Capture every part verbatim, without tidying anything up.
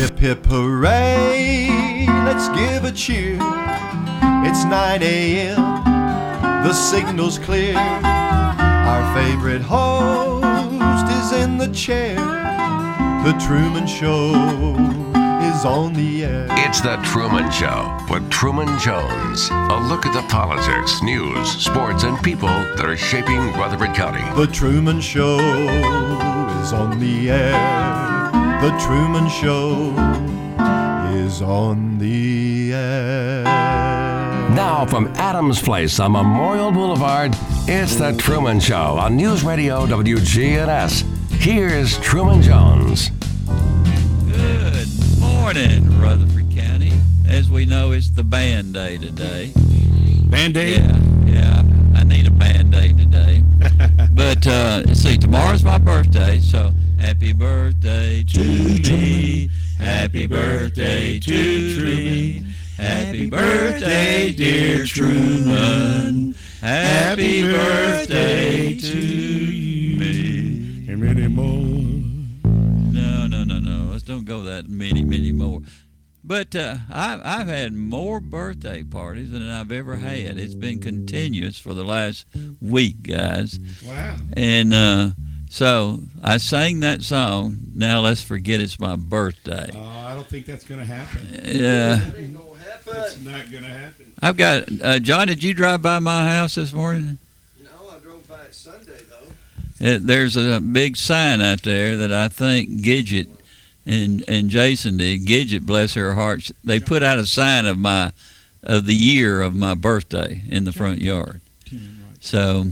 Hip, hip, hooray, let's give a cheer. It's nine a.m., the signal's clear. Our favorite host is in the chair. The Truman Show is on the air. It's The Truman Show with Truman Jones. A look at the politics, news, sports, and people that are shaping Rutherford County. The Truman Show is on the air. The Truman Show is on the air. Now from Adams Place on Memorial Boulevard, it's The Truman Show on News Radio W G N S. Here's Truman Jones. Good morning, Rutherford County. As we know, it's the band day today. Band day? Yeah, yeah. I need a band day today. But, uh, see, tomorrow's my birthday, so... Happy birthday to me, happy birthday to Truman, happy birthday dear Truman, happy birthday to you, me, and many more. No, no, no, no, let's don't go that many, many more. But uh, I've, I've had more birthday parties than I've ever had. It's been continuous for the last week, guys. Wow. And, uh... So I sang that song. Now let's forget it's my birthday. Oh, uh, I don't think that's gonna happen. Yeah, it ain't gonna happen. It's not gonna happen. I've got uh, John. Did you drive by my house this morning? No, I drove by it Sunday though. It, there's a big sign out there that I think Gidget and and Jason did. Gidget, bless her heart, they put out a sign of my of the year of my birthday in the front yard. So.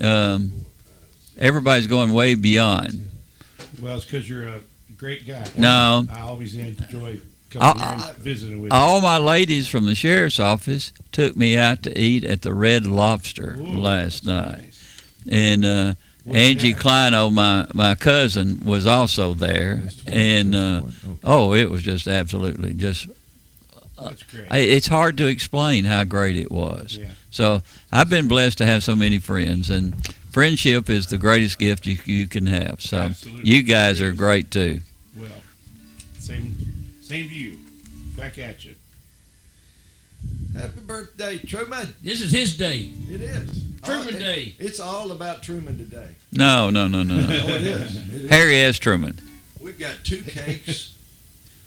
Um, Everybody's going way beyond. Well, it's because you're a great guy. No. I always enjoy coming I, I, visiting with all you. All my ladies from the sheriff's office took me out to eat at the Red Lobster Ooh, last night. Nice. And uh, Angie that? Kleino, my, my cousin, was also there. And, uh, okay. oh, it was just absolutely just... That's great. I, it's hard to explain how great it was. Yeah. So I've been blessed to have so many friends, and friendship is the greatest gift you, you can have. So absolutely. You guys are great too. Well, same, same to you. Back at you. Happy birthday, Truman. This is his day. It is. Truman all, Day. It, it's all about Truman today. No, no, no, no. no. Oh, it is. It is. Harry S. Truman. We've got two cakes.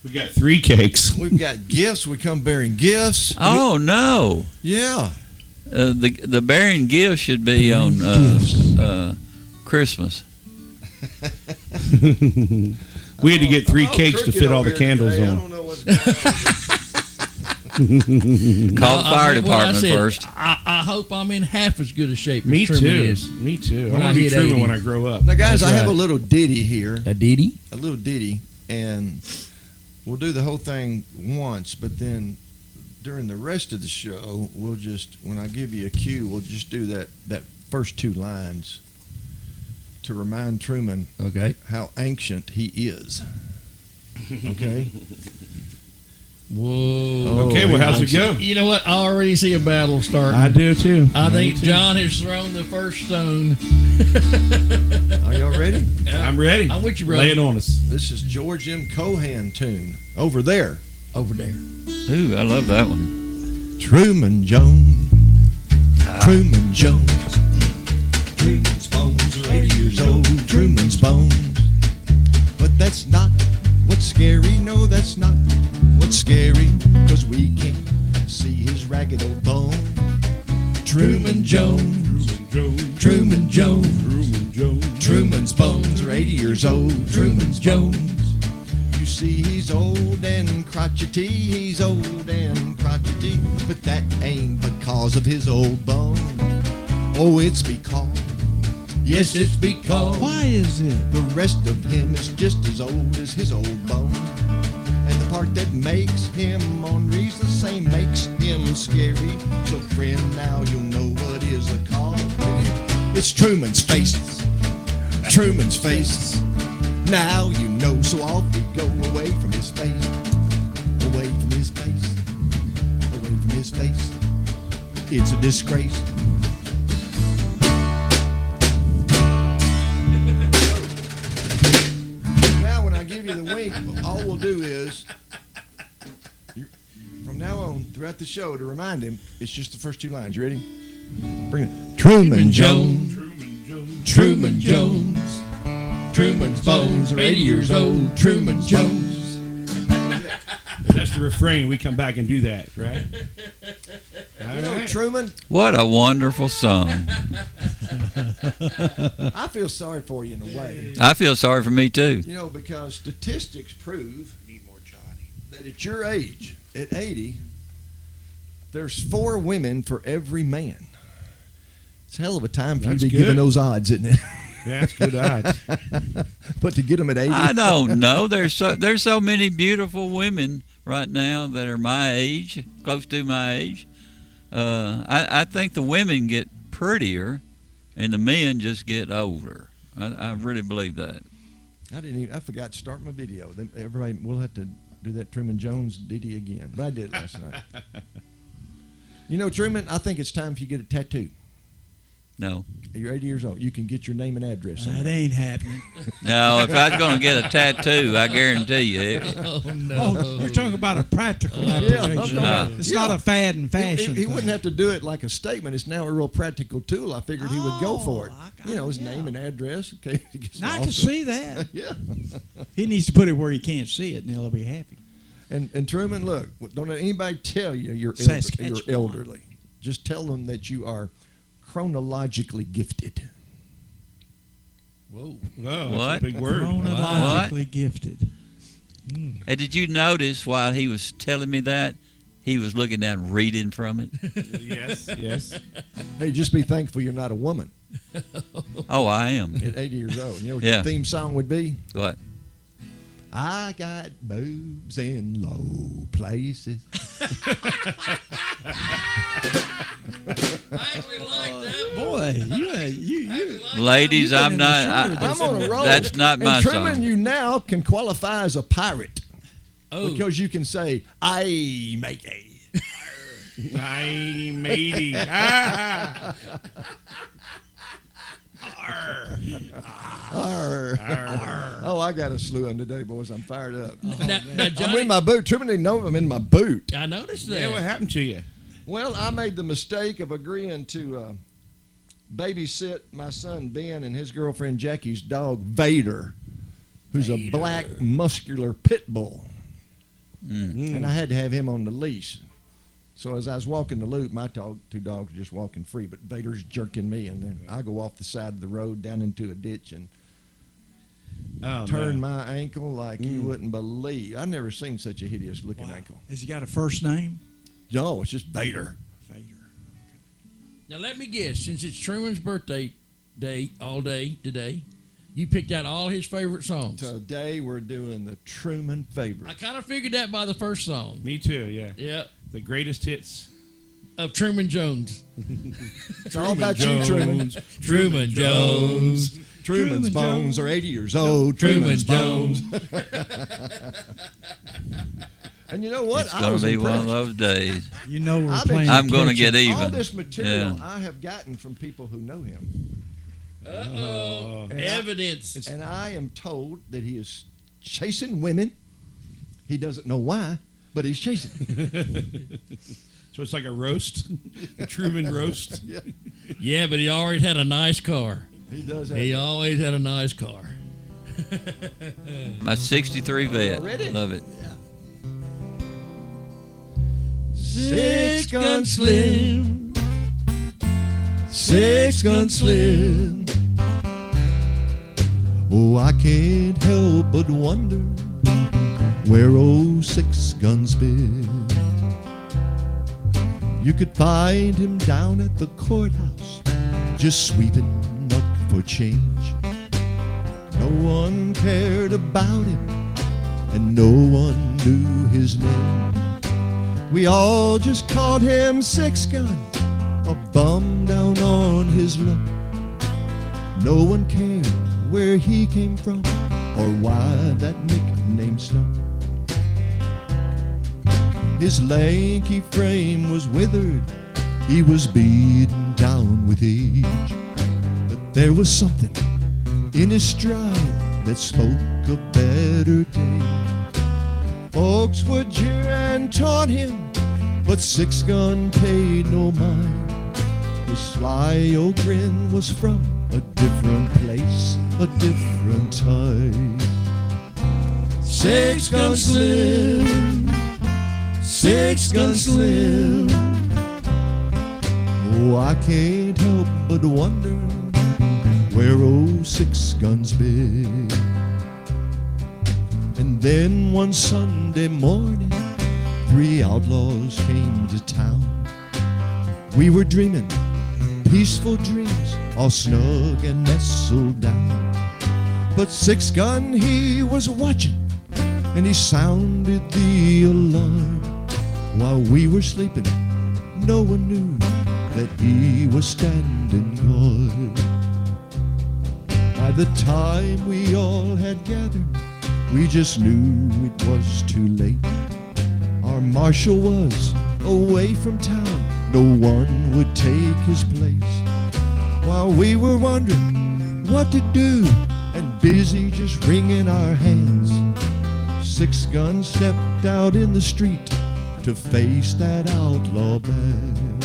We got three cakes. We've got gifts. We come bearing gifts. Oh, we, no. Yeah. Uh, the the bearing gifts should be on uh, uh, Christmas. We had to get three cakes to fit all the candles today. On. I don't know what's going on. Call the fire I mean, department I said, first. I, I hope I'm in half as good a shape Me as Truman too. Is. Me too. I want to be Truman when I grow up. Now, guys, That's I have right. a little ditty here. A ditty? A little ditty, and... We'll do the whole thing once, but then during the rest of the show, we'll just, when I give you a cue, we'll just do that, that first two lines to remind Truman okay. how ancient he is. Okay? Whoa. Okay, well, how's it go? You know what? I already see a battle starting. I do, too. I, I think too. John has thrown the first stone. Are y'all ready? Yeah. I'm ready. I'm with you, brother. Lay it on us. This is George M. Cohan tune. Over there. Over there. Ooh, I love that one. Truman Jones. Ah. Truman Jones. Truman's bones are eighty years old. Truman's bones. But that's not what's scary. No, that's not. What's scary, cause we can't see his ragged old bone. Truman Jones, Truman Jones, Truman's bones are eighty years old. Truman's Jones, you see he's old and crotchety, he's old and crotchety, but that ain't because of his old bone. Oh, it's because, yes, it's because. Why is it? The rest of him is just as old as his old bone. And the part that makes him ornery's the same makes him scary. So friend, now you'll know what is a call. It's Truman's face, Truman's face. Now you know, so off we go away from his face, away from his face, away from his face. It's a disgrace. Now when I give you the wink, all we'll do do is, from now on, throughout the show, to remind him, it's just the first two lines. You ready? Bring it. Truman Jones. Truman Jones. Truman Jones. Truman's bones are eighty years old. Truman Jones. That's the refrain. We come back and do that, right? You know, Truman. What a wonderful song. I feel sorry for you in a way. I feel sorry for me too. You know, because statistics prove that at your age, at eighty, there's four women for every man. It's a hell of a time for you to be given those odds, isn't it? Yeah, that's good odds. But to get them at eighty? I don't know. There's so, there's so many beautiful women right now that are my age, close to my age. Uh, I, I think the women get prettier, and the men just get older. I, I really believe that. I didn't. Even, I forgot to start my video. Everybody, we'll have to do that Truman Jones ditty again. But I did it last night. You know, Truman, I think it's time for you to get a tattoo. No. You're eighty years old. You can get your name and address. That ain't happening. No, if I was going to get a tattoo, I guarantee you it. Oh, no. Oh, you're talking about a practical oh, application. Yeah, no. It's yeah. not a fad and fashion. He, he, he wouldn't have to do it like a statement. It's now a real practical tool. I figured oh, he would go for it. I, I, you know, his yeah. name and address. Okay, now I can see that. Yeah. He needs to put it where he can't see it, and he'll be happy. And, and Truman, look, don't let anybody tell you you're, elder, you're elderly. Just tell them that you are chronologically gifted. Whoa. Whoa, what? That's a big word. Chronologically what? Gifted. Mm. Hey, did you notice while he was telling me that, he was looking down reading from it? Yes, yes. Hey, just be thankful you're not a woman. Oh, I am. At eighty years old. You know what yeah. your theme song would be? What? I got boobs in low places. I actually like that. Boy, you, you, you. Ladies, you I'm not. I, I'm on a roll. That's not my song. Truman, you now can qualify as a pirate. Oh. Because you can say, I make it. I matey. Ah. Arr. Arr. Arr. Oh, I got a slew on today, boys. I'm fired up. Oh, now, now, Johnny, I'm in my boot. Truman didn't know I'm in my boot. I noticed that. Yeah, what happened to you? Well, I made the mistake of agreeing to uh, babysit my son Ben and his girlfriend Jackie's dog Vader, who's Vader. a black, muscular pit bull. Mm. And I had to have him on the leash. So as I was walking the loop, my dog, two dogs were just walking free, but Vader's jerking me, and then I go off the side of the road down into a ditch and oh, turn man. my ankle like mm. you wouldn't believe. I've never seen such a hideous-looking wow. ankle. Has he got a first name? No, it's just Vader. Vader. Now let me guess, since it's Truman's birthday day all day today, you picked out all his favorite songs. Today we're doing the Truman favorite. I kind of figured that by the first song. Me too, yeah. Yeah. The greatest hits of Truman Jones. It's all about Jones, you, Truman. Truman Jones. Truman's Truman bones Jones. are eighty years old. Truman Truman's Jones. Bones. And you know what? It's going to be impressed. One of those days. You know we're I've playing. I'm going to get even. All this material yeah. I have gotten from people who know him. Uh-oh. And Evidence. I, and I am told that he is chasing women. He doesn't know why. But he's chasing. So it's like a roast, a Truman roast. Yeah. Yeah, but he always had a nice car. He does. Have he that. always had a nice car. My sixty-three Vet. Already? Love it. Yeah. Six gun slim. Six gun slim. Oh, I can't help but wonder where old six guns been. You could find him down at the courthouse, just sweeping up for change. No one cared about him, and no one knew his name. We all just called him Six Gun, a bum down on his luck. No one cared where he came from or why that nickname stuck. His lanky frame was withered, he was beaten down with age. But there was something in his stride that spoke of better days. Folks would jeer and taunt him, but Six Gun paid no mind. His sly old grin was from a different place, a different time. Six Gun Slim, Six Gun Slim. Oh, I can't help but wonder where old Six Gun's been. And then one Sunday morning, three outlaws came to town. We were dreaming peaceful dreams, all snug and nestled down. But Six Gun, he was watching, and he sounded the alarm. While we were sleeping, no one knew that he was standing guard. By the time we all had gathered, we just knew it was too late. Our marshal was away from town, no one would take his place. While we were wondering what to do and busy just wringing our hands, Six Gun stepped out in the street to face that outlaw band.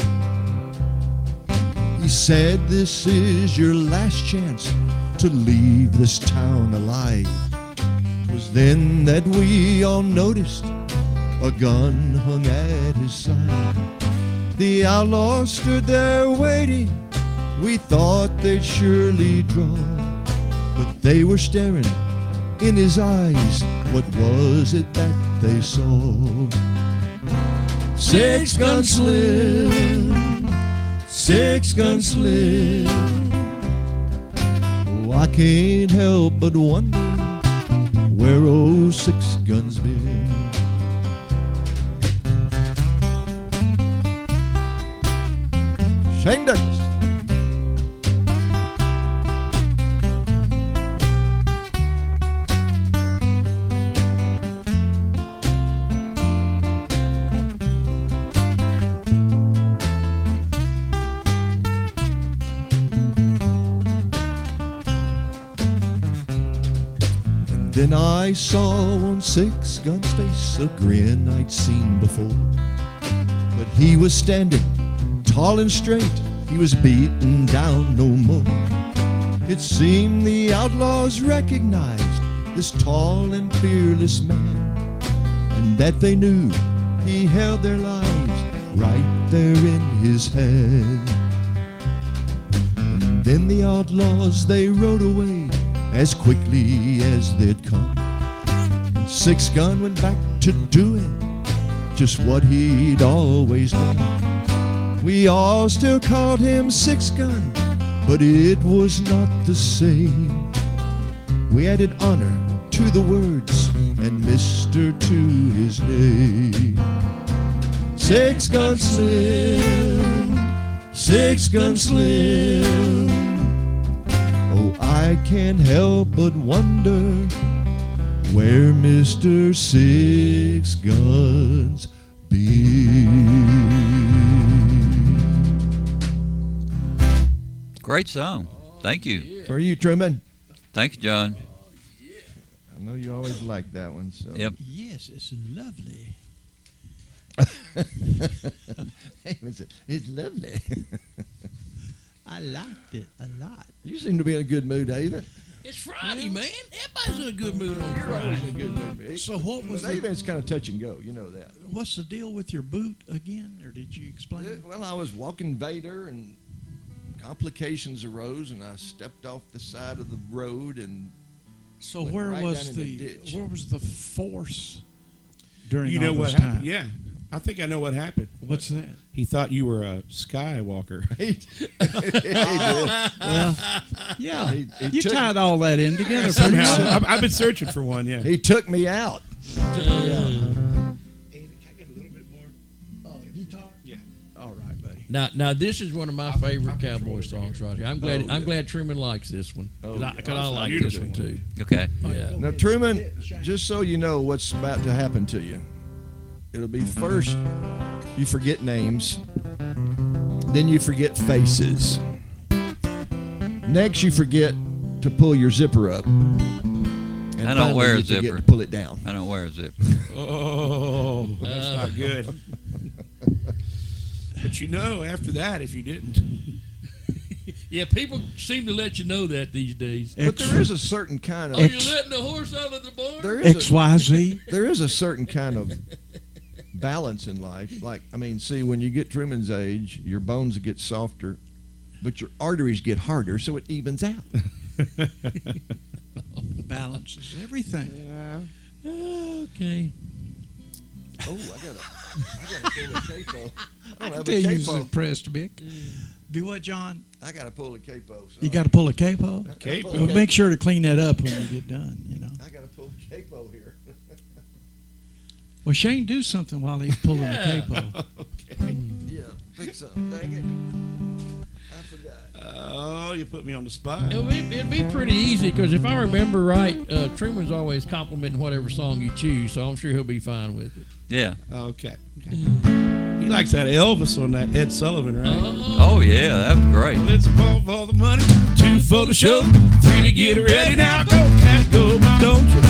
He said, "This is your last chance to leave this town alive." It was then that we all noticed a gun hung at his side. The outlaws stood there waiting. We thought they'd surely draw, but they were staring in his eyes. What was it that they saw? Six Gun Slim, Six Gun Slim. Oh, I can't help but wonder where old Six Gun's been. Shane Douglas. Then I saw on Six Gun's face a grin I'd seen before. But he was standing tall and straight, he was beaten down no more. It seemed the outlaws recognized this tall and fearless man, and that they knew he held their lives right there in his hand. And then the outlaws, they rode away as quickly as they'd come. Six Gun went back to doing just what he'd always done. We all still called him Six Gun, but it was not the same. We added honor to the words and Mister to his name. Six Gun Slim, Six Gun Slim. Oh, I can't help but wonder where Mister Six Guns be. Great song. Thank you. For you, Truman. Thank you, John. I know you always like that one. So. Yep. Yes, it's lovely. It's lovely. I liked it a lot. You seem to be in a good mood, David. It's Friday, man. Everybody's in a good mood on Friday. Good mood. So what was well, David's kind of touch and go. You know that. What's the deal with your boot again, or did you explain it? Well, I was walking Vader, and complications arose, and I stepped off the side of the road, and so where right was the, the where was the force during you know all what this happened? Time? Yeah. I think I know what happened. What's that? He thought you were a skywalker. Well, yeah, he, he you tied me. All that in together. Somehow, I've been searching for one, yeah. He took me out. Uh, took me out. Andy, can I get a little bit more? Oh, guitar? Yeah. All right, buddy. Now, now this is one of my I'll, favorite I'll Cowboy songs right here. I'm glad oh, I'm yeah. glad Truman likes this one. Because oh, yeah. I, I like this one, too. Okay. Yeah. Now, Truman, just so you know what's about to happen to you. It'll be first you forget names, then you forget faces. Next you forget to pull your zipper up. And I don't wear a zipper. Pull it down. I don't wear a zipper. Oh, that's uh, not good. But you know, after that, if you didn't. Yeah, people seem to let you know that these days. But X, there is a certain kind of... Are X, you letting the horse out of the barn? There is X Y Z. A, there is a certain kind of balance in life. Like, I mean, see, when you get Truman's age, your bones get softer, but your arteries get harder, so it evens out. Balances everything. Yeah. Oh, okay. Oh, I got I got to pull a capo. I don't have a capo. You're impressed, Mick. Do what, John? I got to pull a capo. So you got to pull a capo? A capo. Well, make sure to clean that up when you get done, you know. I got to pull a capo here. Well, Shane, do something while he's pulling yeah. the capo. Okay. Yeah, fix something. Dang it. I forgot. Oh, you put me on the spot. It'd be, it'd be pretty easy, because if I remember right, uh, Truman's always complimenting whatever song you choose, so I'm sure he'll be fine with it. Yeah. Okay. He likes that Elvis on that Ed Sullivan, right? Oh, oh yeah, that's great. Well, it's a ball for the money, two for the show, three to get ready now. Go, cat, go, don't you?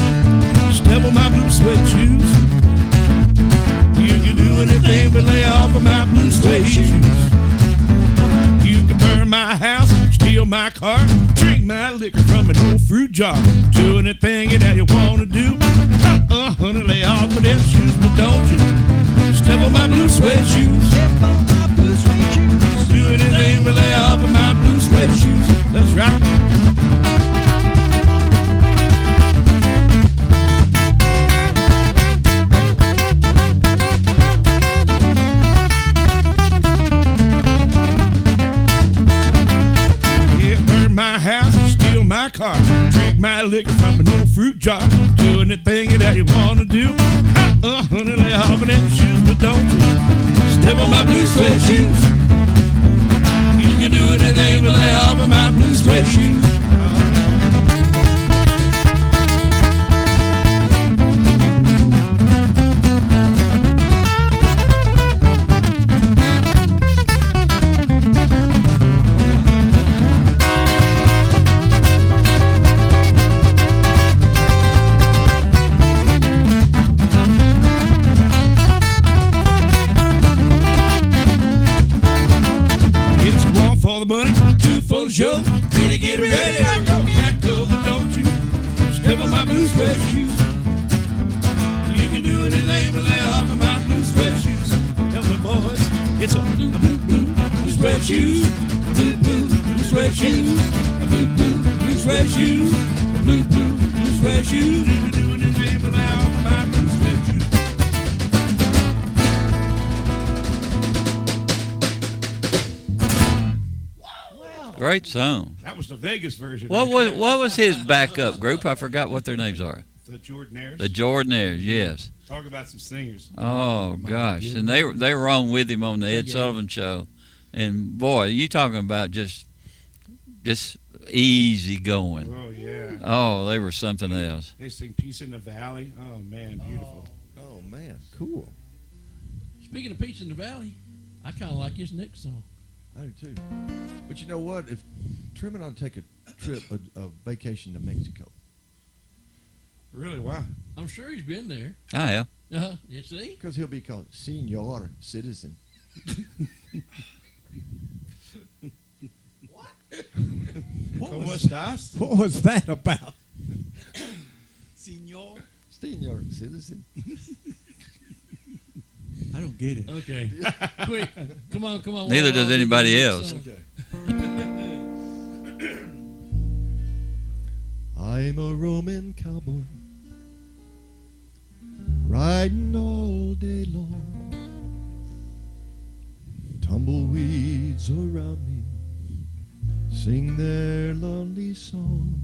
Step on my blue sweat shoes. You can do anything but lay off of my blue sweat shoes. Burn my house, steal my car, drink my liquor from an old fruit jar. Do anything that you want to do. Uh-uh, honey, lay off of them shoes, but don't you step on my blue suede shoes. Step on my blue suede shoes. Do anything but lay off of my blue suede shoes. That's right. My house, steal my car, drink my liquor from an old fruit jar. Do anything that you want to do. Uh-uh, honey, lay off of them shoes, but don't you step on my blue suede shoes. You can do anything but lay off of my blue suede shoes. Show, need to get ready, I go, cat, go, don't you step on my blue suede shoes. You can do anything but lay off of my blue suede shoes. Tell the boys, it's a blue, blue, blue, blue suede shoes. Blue, blue, blue suede shoes. Blue, blue, blue suede shoes. Blue, blue, blue suede shoes. You can do anything but lay off of my blue suede shoes. Great song. That was the Vegas version. What was what was his backup group? I forgot what their names are. The Jordanaires. The Jordanaires, yes. Talk about some singers. Oh gosh, and they they were on with him on the Ed yeah. Sullivan show, and boy, you talking about just just easy going. Oh yeah. Oh, they were something else. They sing "Peace in the Valley." Oh man, beautiful. Oh, oh man, cool. Speaking of "Peace in the Valley," I kind of like his next song. I do too. But you know what? If Truman ought to take a trip, a, a vacation to Mexico. Really? Why? I'm sure he's been there. I have. Uh-huh. You see? Because he'll be called Senor Citizen. What? what, was, was what was that about? Senor? Senor Citizen. I don't get it. Okay. Quick. Come on, come on. Neither does anybody else. Okay. I'm a Roman cowboy, riding all day long. Tumbleweeds around me sing their lonely song.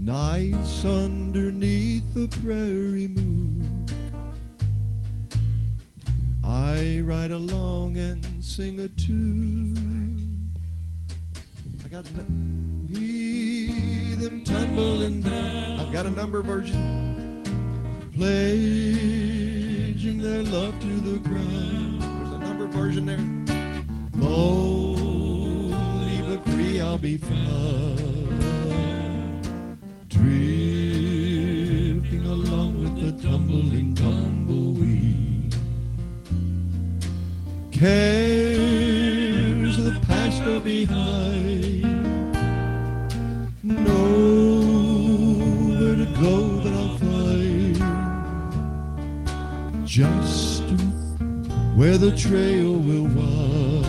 Nights underneath the prairie moon, I ride along and sing a tune. I got a n- hear them tumbling down. I've got a number version. Pledging their love to the ground. There's a number version there. Lonely but free I'll be found, drifting along with the tumbling. cares the past are behind. Nowhere to go that I'll find just where the trail will wind,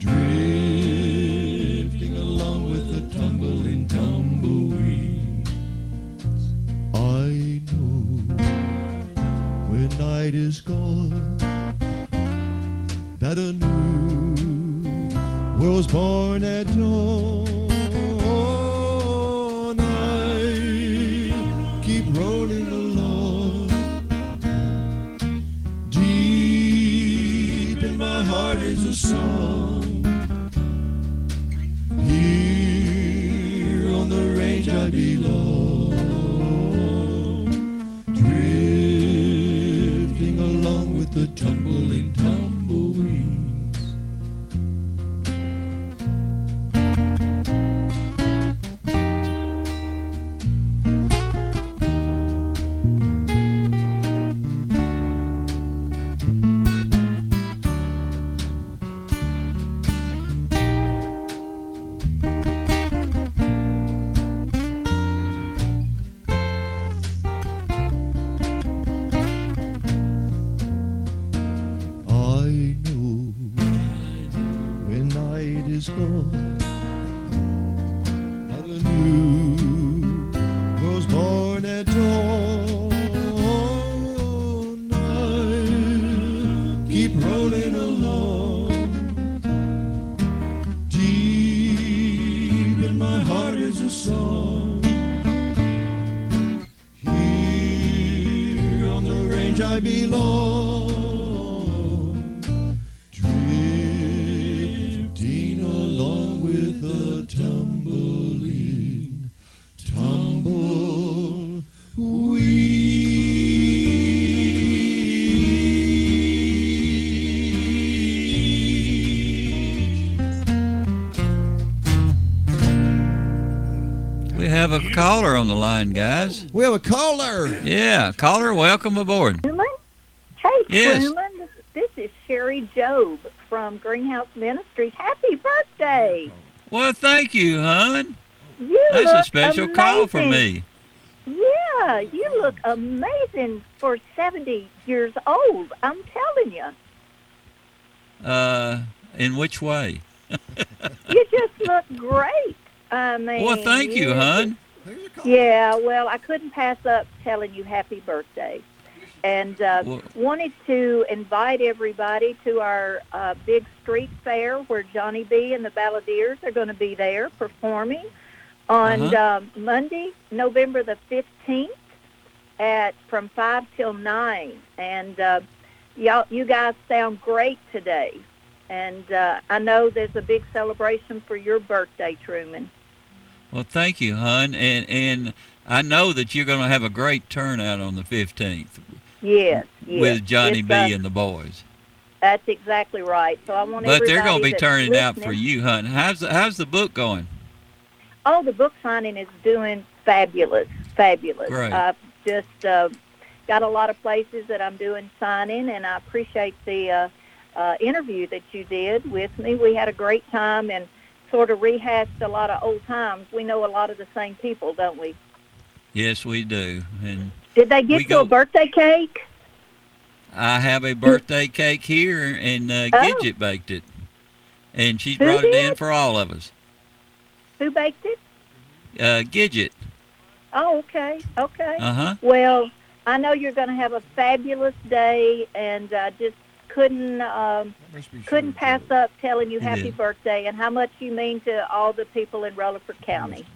drifting along with the tumbling tumbleweeds. I know when night is gone that a new world's born at dawn. I keep rolling along, deep in my heart is a song. Here on the range I belong, drifting along with the tumbling tumbleweeds. A caller on the line, guys. We have a caller. Yeah, caller, welcome aboard. Truman? Hey, yes. Truman. This is Sherry Jobe from Greenhouse Ministries. Happy birthday. Well, thank you, hon. You That's look a special amazing. Call for me. Yeah, you look amazing for seventy years old. I'm telling you. Uh, in which way? You just look great. I mean, well, thank you, you hon. Yeah, well, I couldn't pass up telling you happy birthday. And uh, well, wanted to invite everybody to our uh, big street fair where Johnny B. and the Balladeers are going to be there performing on uh-huh. uh, Monday, November the fifteenth at from five till nine. And uh, y'all, you guys sound great today. And uh, I know there's a big celebration for your birthday, Truman. Well, thank you, hon. And and I know that you're going to have a great turnout on the fifteenth. Yes, yes. With Johnny it's, B. Uh, and the boys. That's exactly right. So I want. But they're going to be turning listening. Out for you, hon. How's the, how's the book going? Oh, the book signing is doing fabulous, fabulous. Great. I've just uh, got a lot of places that I'm doing signing, and I appreciate the... Uh, Uh, interview that you did with me. We had a great time and sort of rehashed a lot of old times. We know a lot of the same people, don't we? Yes, we do. And did they get you go- a birthday cake? I have a birthday cake here, and uh, oh. Gidget baked it. And she Who brought did? It in for all of us. Who baked it? Uh, Gidget. Oh, okay, okay. Uh-huh. Well, I know you're going to have a fabulous day, and uh, just couldn't um, couldn't pass up telling you happy yeah. birthday and how much you mean to all the people in Rutherford County.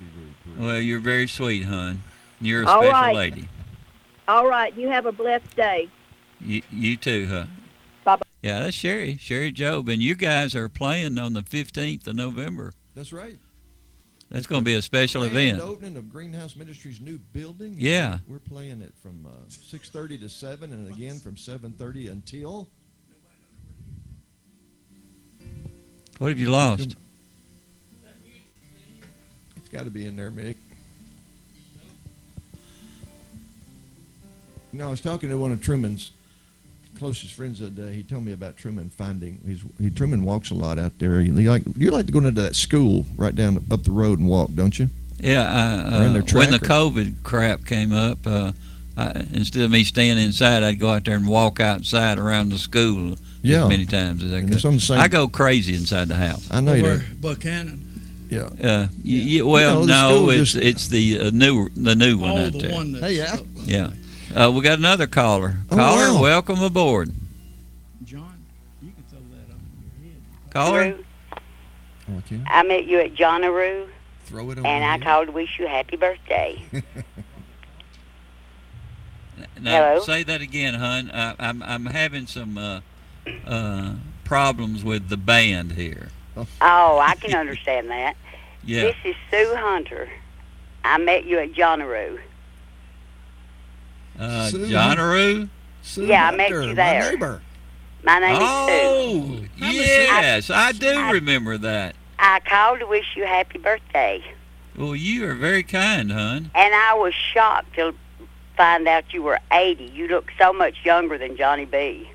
Well, you're very sweet, hon. You're a all special right. lady. All right. You have a blessed day. You, you too, hon. Bye-bye. Yeah, that's Sherry, Sherry Jobe. And you guys are playing on the fifteenth of November. That's right. That's going to be a special we're event. The opening of Greenhouse Ministries' new building. Yeah. We're playing it from uh, six thirty to seven and again from seven thirty until... What have you lost? It's got to be in there, Mick. You know, I was talking to one of Truman's closest friends of the day, he told me about Truman finding, he's, he, Truman walks a lot out there. You like, you like to go into that school right down up the road and walk, don't you? Yeah, I, uh, when the COVID crap came up, uh, I, instead of me staying inside, I'd go out there and walk outside around the school yeah. as many times as I could. The same, I go crazy inside the house. I know Over you do. Buchanan. Yeah. Uh, yeah. yeah. Well, you know, no, it's just, it's the uh, new the new one out the there. One hey, yeah. Yeah. Uh, we got another caller. Caller, oh, wow. Welcome aboard. John, you can throw that on your head. Caller. Okay. I met you at Johnaroo. Throw it on. And I head. called to wish you happy birthday. Now, hello? Say that again, hon. I, I'm I'm having some uh, uh, problems with the band here. Oh, I can understand that. Yeah. This is Sue Hunter. I met you at Johnaroo. Uh, Johnaroo? Yeah, Hunter, I met you there. My neighbor. My name oh, is Sue. Oh, yes, I, I do I, remember that. I called to wish you happy birthday. Well, you are very kind, hon. And I was shocked to find out you were eighty. You look so much younger than Johnny B.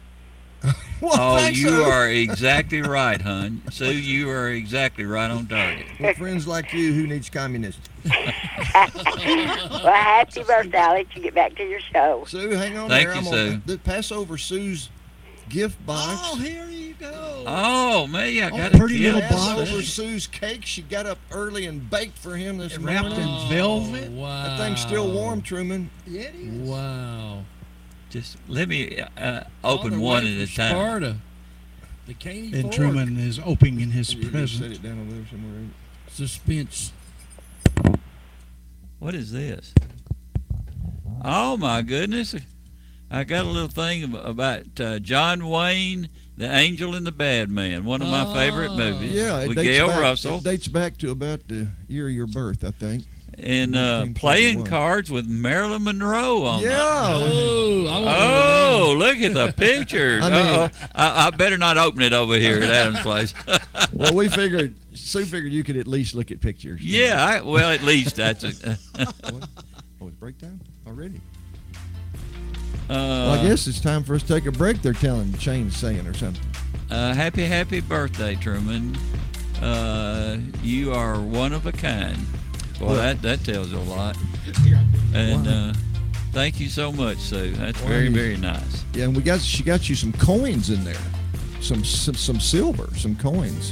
Well, oh, you so. are exactly right, hon. Sue, you are exactly right on target. Well, friends like you, who needs communists? Well, happy birthday. I'll let you get back to your show. Sue, hang on Thank there. Thank you, I'm Sue. On, pass over Sue's gift box. Oh, here you go. Oh, man, I oh, got a pretty little box. Over Sue's cake. She got up early and baked for him this morning. Wrapped in velvet. Wow. That thing's still warm, Truman. Yeah, it is. Wow. Just let me uh, open one at a Sparta. time. And Truman is opening his you present. Set it down over there somewhere. Suspense. What is this? Oh, my goodness. I got a little thing about uh, John Wayne, The Angel and the Bad Man, one of my oh. favorite movies. Yeah, it with dates Gail back, Russell. It dates back to about the year of your birth, I think. And uh, playing cards with Marilyn Monroe on yeah. that. Oh, I oh look at the pictures. I, mean, I, I better not open it over here at Adams Place. Well, we figured, Sue figured you could at least look at pictures. Yeah, I, well, at least that's it. Oh, it's breakdown already. Uh, well, I guess it's time for us to take a break. They're telling Shane's saying or something. Uh, happy, happy birthday, Truman. Uh, you are one of a kind. Well, that, that tells you a lot. And uh, thank you so much, Sue. That's very, very nice. Yeah, and we got she got you some coins in there, some some, some silver, some coins.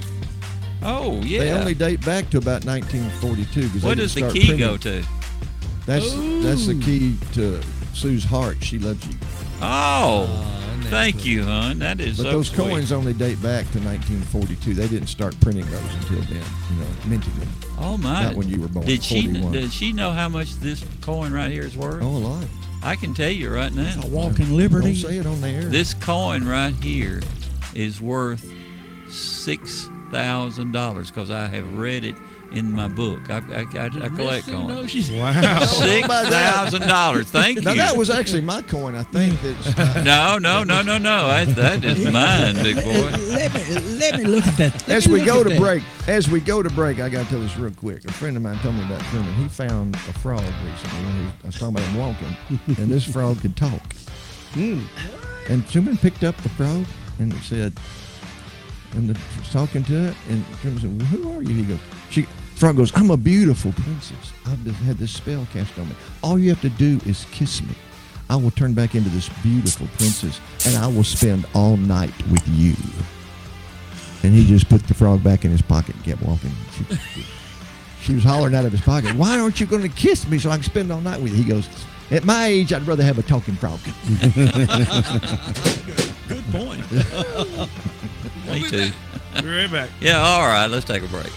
Oh, yeah. They only date back to about nineteen forty-two. What does the key go to? That's that's the key to Sue's heart. She loves you. Oh. Thank you, hon. That is so But those sweet. coins only date back to nineteen forty-two. They didn't start printing those until then, you know, minting them. Oh, my. Not when you were born. Did she, did she know how much this coin right here is worth? Oh, a lot. I can tell you right now. It's a walking liberty. Don't say it on the air. This coin right here is worth six thousand dollars because I have read it in my book. I, I, I, I collect coins. Wow. Six thousand dollars. Thank you. Now that was actually my coin, I think. That's, uh, no, no, no, no, no. I, that is mine, big boy. Let me, let me look at that. As we go to that. break, as we go to break, I got to tell this real quick. A friend of mine told me about Truman. He found a frog recently. When he, I was talking about him walking, and this frog could talk. Mm. And Truman picked up the frog and said, and the, talking to it, and Truman said, well, "Who are you?" He goes, "She." Frog goes, I'm a beautiful princess. I've just had this spell cast on me. All you have to do is kiss me. I will turn back into this beautiful princess, and I will spend all night with you. And he just put the frog back in his pocket and kept walking. She, she was hollering out of his pocket, why aren't you going to kiss me so I can spend all night with you? He goes, at my age, I'd rather have a talking frog. Good point. Me too. We'll be right back. Yeah, all right, let's take a break.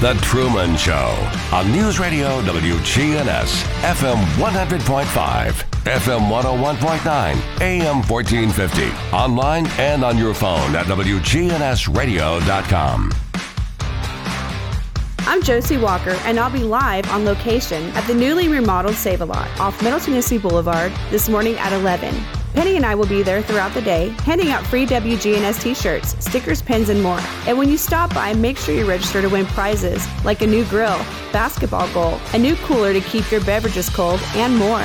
The Truman Show on News Radio W G N S, F M one hundred point five, F M one oh one point nine, A M fourteen fifty, online and on your phone at W G N S radio dot com. I'm Josie Walker, and I'll be live on location at the newly remodeled Save-A-Lot off Middle Tennessee Boulevard this morning at eleven. Penny and I will be there throughout the day, handing out free W G N S t-shirts, stickers, pins, and more. And when you stop by, make sure you register to win prizes, like a new grill, basketball goal, a new cooler to keep your beverages cold, and more.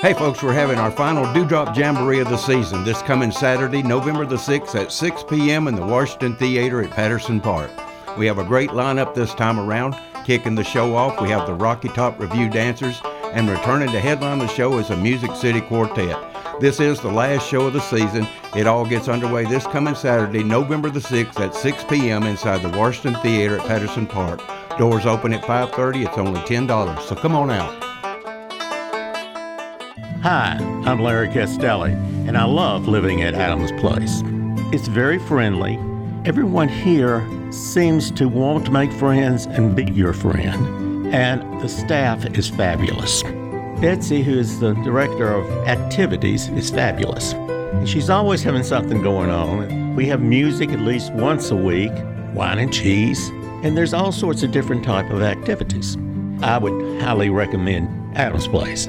Hey folks, we're having our final Dewdrop Jamboree of the season this coming Saturday, November the sixth at six p.m. in the Washington Theater at Patterson Park. We have a great lineup this time around. Kicking the show off, we have the Rocky Top Review dancers, and returning to headline the show is the Music City Quartet. This is the last show of the season. It all gets underway this coming Saturday, November the sixth at six p.m. inside the Washington Theater at Patterson Park. Doors open at five thirty. It's only ten dollars, so come on out. Hi, I'm Larry Castelli, and I love living at Adams Place. It's very friendly. Everyone here seems to want to make friends and be your friend, and the staff is fabulous. Betsy, who is the director of activities, is fabulous. And she's always having something going on. We have music at least once a week, wine and cheese, and there's all sorts of different type of activities. I would highly recommend Adams Place.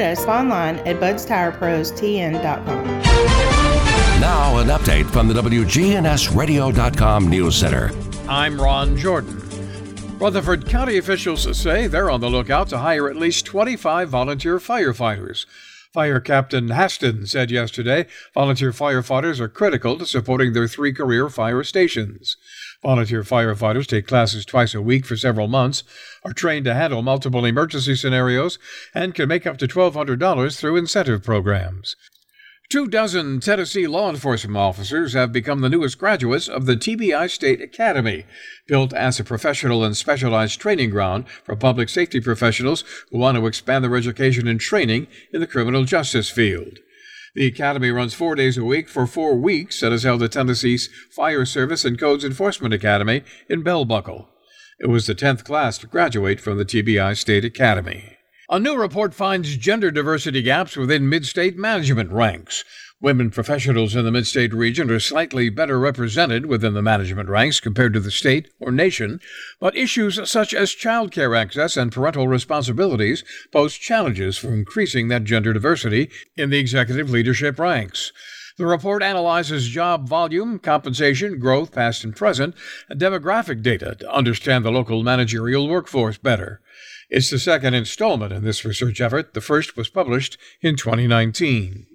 us online at buds tire pros t n dot com. Now an update from the W G N S radio dot com News Center. I'm Ron Jordan. Rutherford County officials say they're on the lookout to hire at least twenty-five volunteer firefighters. Fire Captain Haston said yesterday volunteer firefighters are critical to supporting their three career fire stations. Volunteer firefighters take classes twice a week for several months, are trained to handle multiple emergency scenarios, and can make up to twelve hundred dollars through incentive programs. Two dozen Tennessee law enforcement officers have become the newest graduates of the T B I State Academy, built as a professional and specialized training ground for public safety professionals who want to expand their education and training in the criminal justice field. The Academy runs four days a week for four weeks and is held at Tennessee's Fire Service and Codes Enforcement Academy in Bellbuckle. It was the tenth class to graduate from the T B I State Academy. A new report finds gender diversity gaps within mid-state management ranks. Women professionals in the mid-state region are slightly better represented within the management ranks compared to the state or nation, but issues such as child care access and parental responsibilities pose challenges for increasing that gender diversity in the executive leadership ranks. The report analyzes job volume, compensation, growth, past and present, and demographic data to understand the local managerial workforce better. It's the second installment in this research effort. The first was published in twenty nineteen.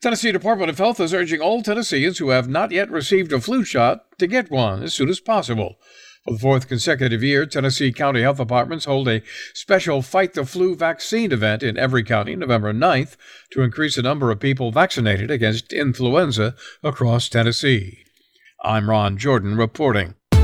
Tennessee Department of Health is urging all Tennesseans who have not yet received a flu shot to get one as soon as possible. For the fourth consecutive year, Tennessee County Health Departments hold a special Fight the Flu vaccine event in every county November ninth to increase the number of people vaccinated against influenza across Tennessee. I'm Ron Jordan reporting.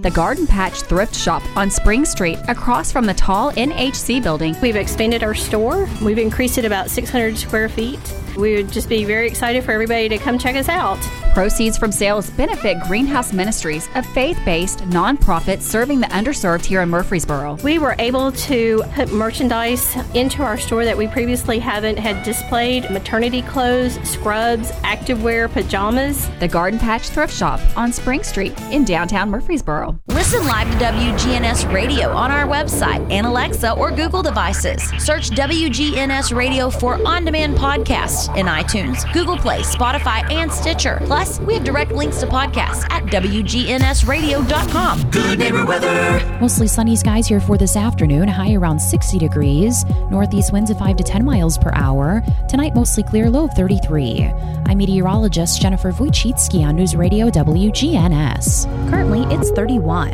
The Garden Patch Thrift Shop on Spring Street, across from the tall N H C building. We've expanded our store. We've increased it about six hundred square feet. We would just be very excited for everybody to come check us out. Proceeds from sales benefit Greenhouse Ministries, a faith-based nonprofit serving the underserved here in Murfreesboro. We were able to put merchandise into our store that we previously haven't had displayed. Maternity clothes, scrubs, activewear, pajamas. The Garden Patch Thrift Shop on Spring Street in downtown Murfreesboro. Listen live to W G N S Radio on our website and Alexa or Google devices. Search W G N S Radio for on-demand podcasts in iTunes, Google Play, Spotify, and Stitcher. Plus, we have direct links to podcasts at W G N S radio dot com. Good neighbor weather. Mostly sunny skies here for this afternoon. High around sixty degrees. Northeast winds of five to ten miles per hour. Tonight, mostly clear, low of thirty-three. I'm meteorologist Jennifer Wojcicki on News Radio W G N S. Currently, it's thirty-one.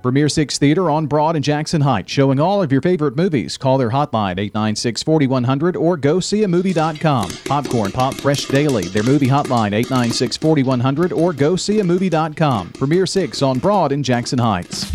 Premier Six Theater on Broad and Jackson Heights, showing all of your favorite movies. Call their hotline, eight nine six, four one zero zero, or go see a movie dot com. Popcorn Pop Fresh Daily, their movie hotline, eight nine six, four one zero zero, or go see a movie dot com. Premier Six on Broad and Jackson Heights.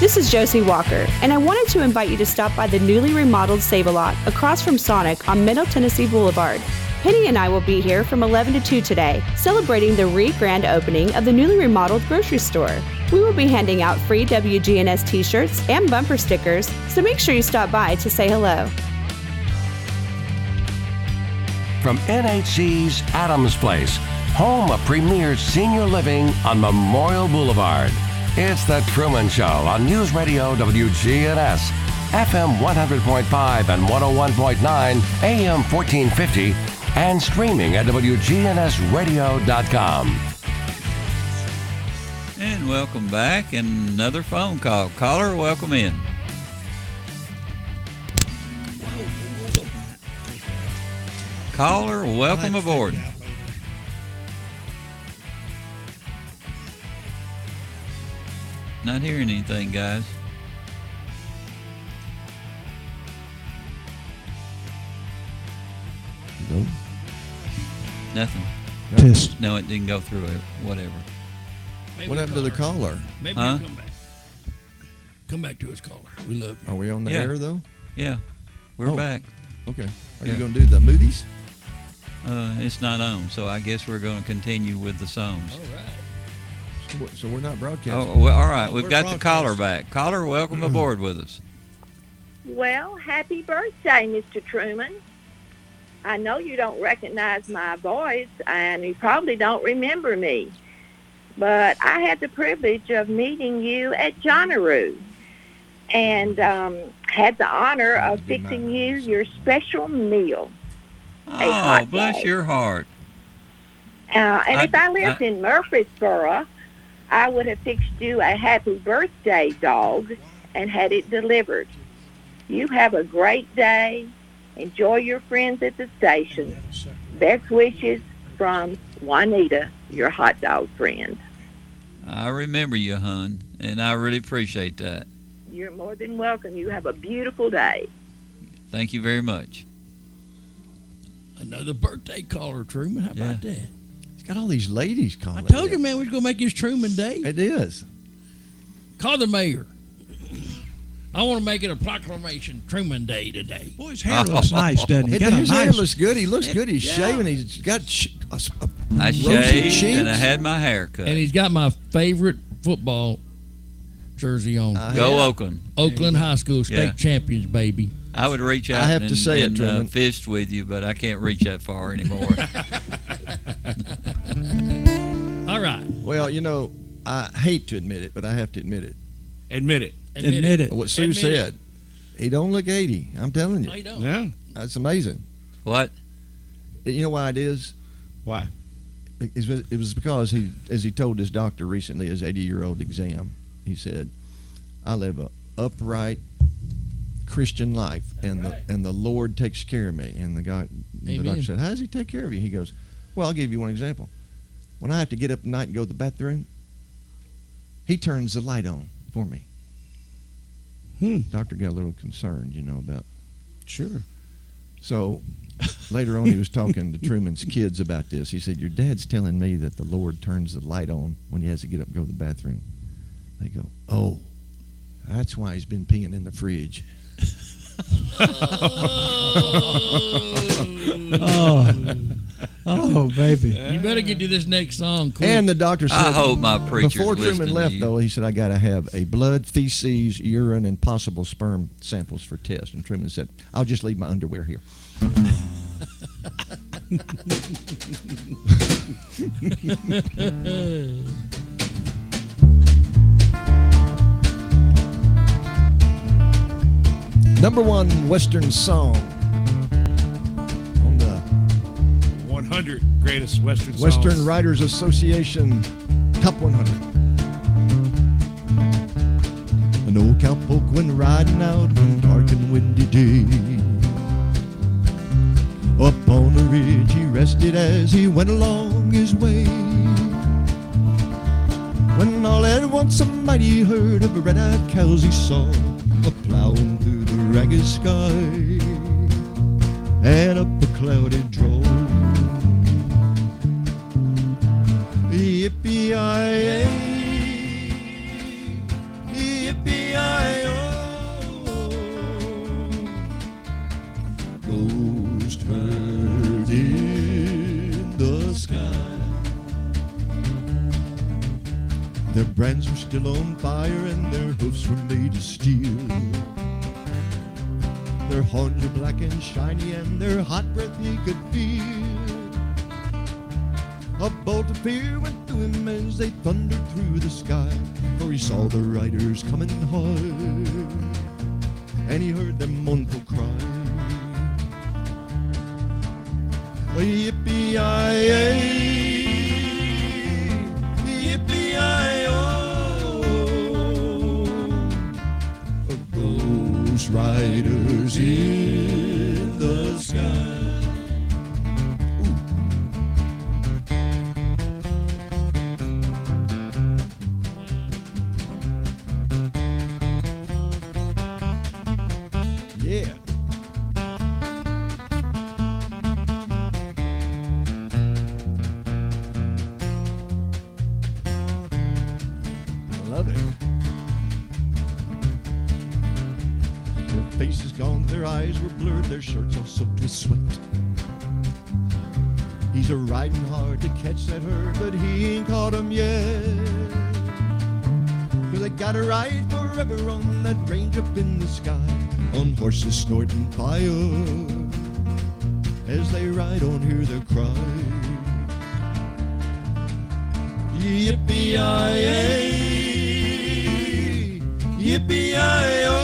This is Josie Walker, and I wanted to invite you to stop by the newly remodeled Save-A-Lot across from Sonic on Middle Tennessee Boulevard. Penny and I will be here from eleven to two today, celebrating the re-grand opening of the newly remodeled grocery store. We will be handing out free W G N S t-shirts and bumper stickers, so make sure you stop by to say hello. From N H C's Adams Place, home of premier senior living on Memorial Boulevard, it's The Truman Show on News Radio W G N S, F M one hundred point five and one oh one point nine, A M fourteen fifty, and streaming at W G N S radio dot com. And welcome back, and another phone call. Caller, welcome in. Caller, welcome aboard. Not hearing anything, guys. Nope. Nothing. Pissed. No, it didn't go through it. Whatever. Maybe what happened to the caller? Maybe huh? Come back. Come back to us, caller. We love you. Are we on the yeah. air, though? Yeah. We're oh. back. Okay. Are yeah. you going to do the Moody's? Uh, it's not on, so I guess we're going to continue with the songs. All right. So, so we're not broadcasting. Oh, well, all right. We've we're got the caller back. Caller, welcome mm. aboard with us. Well, happy birthday, Mister Truman. I know you don't recognize my voice, and you probably don't remember me, but I had the privilege of meeting you at Johnaroo, and um, had the honor of fixing you your special meal. Oh, bless your heart. Uh, and I, if I lived I, in Murfreesboro, I would have fixed you a happy birthday dog and had it delivered. You have a great day. Enjoy your friends at the station. Best wishes from Juanita, your hot dog friend. I remember you, hon, and I really appreciate that. You're more than welcome. You have a beautiful day. Thank you very much. Another birthday caller, Truman. How about yeah. that? He's got all these ladies calling. I told you, man, we're going to make this Truman Day. It is. Call the mayor. I want to make it a proclamation, Truman Day today. Boy, his hair looks nice, doesn't he? It, his nice. hair looks good. He looks good. He's yeah. shaving. He's got a, a I shaved cheeks. And I had my hair cut. And he's got my favorite football jersey on. Uh, Go yeah. Oakland. Oakland High School State yeah. Champions, baby. I would reach out I have and, to say and, it, and uh, fist with you, but I can't reach that far anymore. All right. Well, you know, I hate to admit it, but I have to admit it. Admit it. Admit, Admit it. it. What Sue Admit said. It. He don't look eighty. I'm telling you. No, he don't. Yeah. That's amazing. What? You know why it is? Why? It was because he, as he told his doctor recently, his eighty-year-old exam, he said, I live an upright Christian life, and right. the and the Lord takes care of me. And the, guy, the doctor said, how does he take care of you? He goes, well, I'll give you one example. When I have to get up at night and go to the bathroom, he turns the light on for me. Hmm. Doctor got a little concerned, you know, about. Sure. So later on, he was talking to Truman's kids about this. He said, your dad's telling me that the Lord turns the light on when he has to get up and go to the bathroom. They go, oh, that's why he's been peeing in the fridge. oh. Oh, baby. You better get to this next song quick. And the doctor said, I hope my preacher's before Truman left, though, he said, I got to have a blood, feces, urine, and possible sperm samples for test. And Truman said, I'll just leave my underwear here. Number one Western song. one hundred greatest Western songs. Western Writers Association Top one hundred. An old cowpoke went riding out one dark and windy day. Up on a ridge he rested as he went along his way. When all at once a mighty herd of red-eyed cows he saw a-plowing through the ragged sky and up a cloudy draw. Yippee-i-yay, yippee-i-oh, ghost herd in the sky. Their brands were still on fire and their hoofs were made of steel. Their horns were black and shiny and their hot breath he could feel. A bolt of fear went through him as they thundered through the sky, for he saw the riders coming hard, and he heard their mournful cry. Yippee-i-yay, yippee-i-oh, ghost riders in the sky. Their shirts all soaked with sweat. He's a riding hard to catch that herd, but he ain't caught him yet. Cause they gotta ride forever on that range up in the sky, on horses snorting fire. As they ride on, hear their cry. Yippee-i-yay, yippee-i-oh,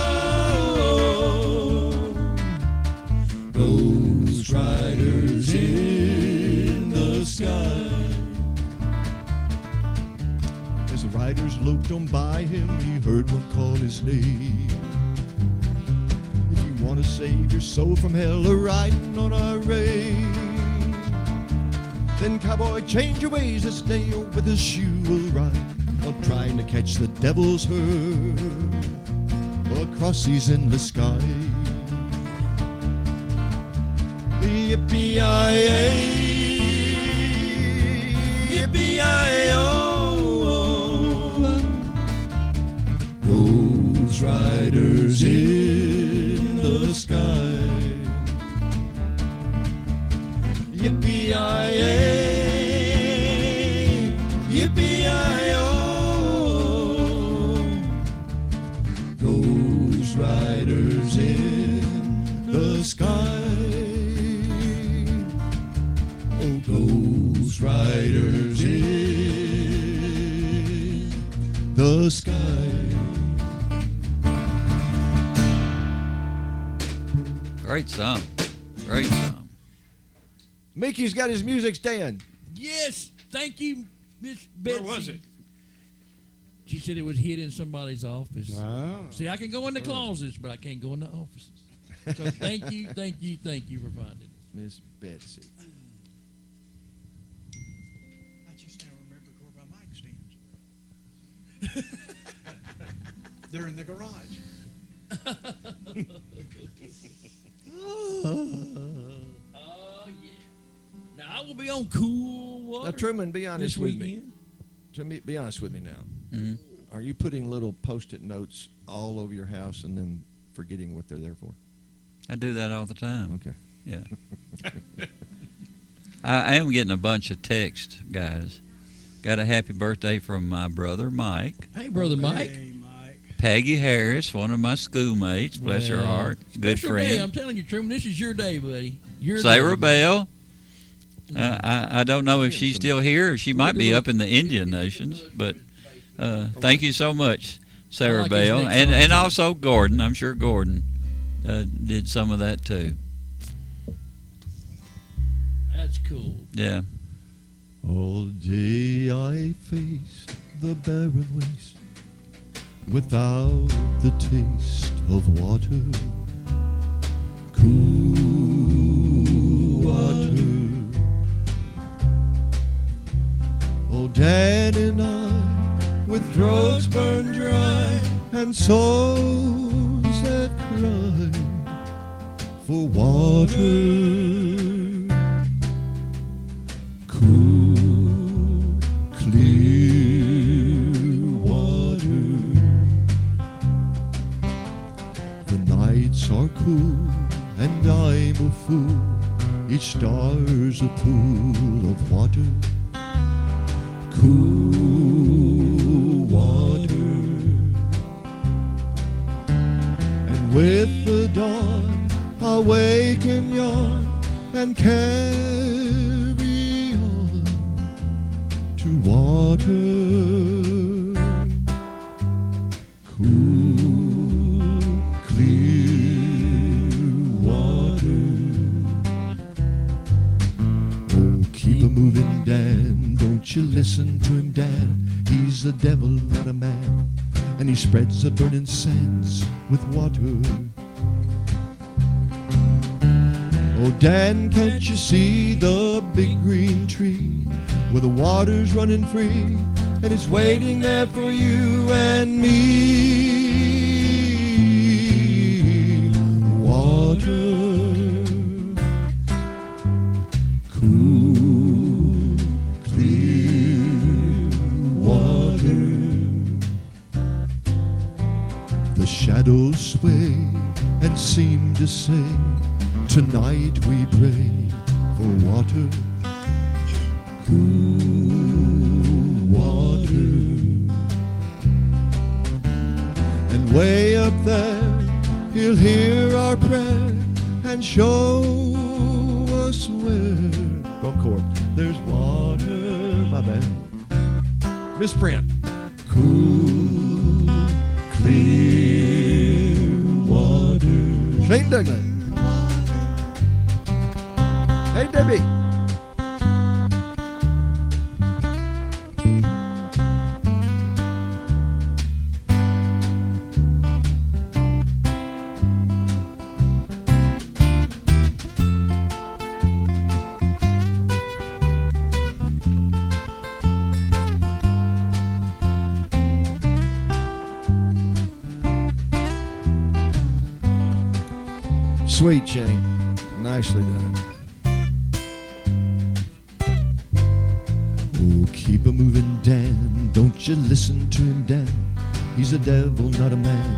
ghost riders in the sky. As the riders loped on by him, he heard one call his name. If you want to save your soul from hell, a riding on our range, then cowboy, change your ways this day, or with a shoe will ride, on trying to catch the devil's herd across these endless skies. Yippee-i-yay, yippee-i-oh, ghost riders in the sky. Yippee-i-yay, yippee-i-oh, ghost riders in the sky. Ghost riders in the sky. Great song. Great song. Mickey's got his music stand. Yes. Thank you, Miss Betsy. Where was it? She said it was hid in somebody's office. Wow. See, I can go in the closets, but I can't go in the offices. So thank you, thank you, thank you for finding it. Miss Betsy. They're in the garage. Oh, yeah. Now I will be on cool water. Now, Truman, be honest with me. Truman, be honest with me now. Mm-hmm. Are you putting little Post-it notes all over your house and then forgetting what they're there for? I do that all the time. Okay. Yeah. I, I am getting a bunch of texts, guys. Got a happy birthday from my brother, Mike. Hey, Brother Mike. Hey, Mike. Peggy Harris, one of my schoolmates. Bless well, her heart. Good friend. Day. I'm telling you, Truman, this is your day, buddy. Your Sarah day, Bell. Uh, I, I don't know if she's still here, or she might be up in the Indian Nations, but uh, thank you so much, Sarah like Bell. And, and also Gordon. I'm sure Gordon uh, did some of that, too. That's cool. Yeah. All day I faced the barren waste without the taste of water. Cool water. Oh, Dad and I, with drugs burned dry and souls that cry for water. Are cool and I'm a fool. Each star's a pool of water. Cool water. And with the dawn I wake and yawn and carry on to water. Cool. Moving Dan, don't you listen to him, Dan. He's a devil, not a man, and he spreads a burning sands with water. Oh, Dan, can't you see the big green tree where the water's running free, and it's waiting there for you and me? Water. Shadows sway and seem to say, tonight we pray for water. Cool water. And way up there, he'll hear our prayer and show us where. Wrong chord. There's water, my man. Miss Brent. Cool, clear. Hey Douglas. Hey Debbie. Sweet, Shane. Nicely done. Oh, keep a moving, Dan. Don't you listen to him, Dan. He's a devil, not a man,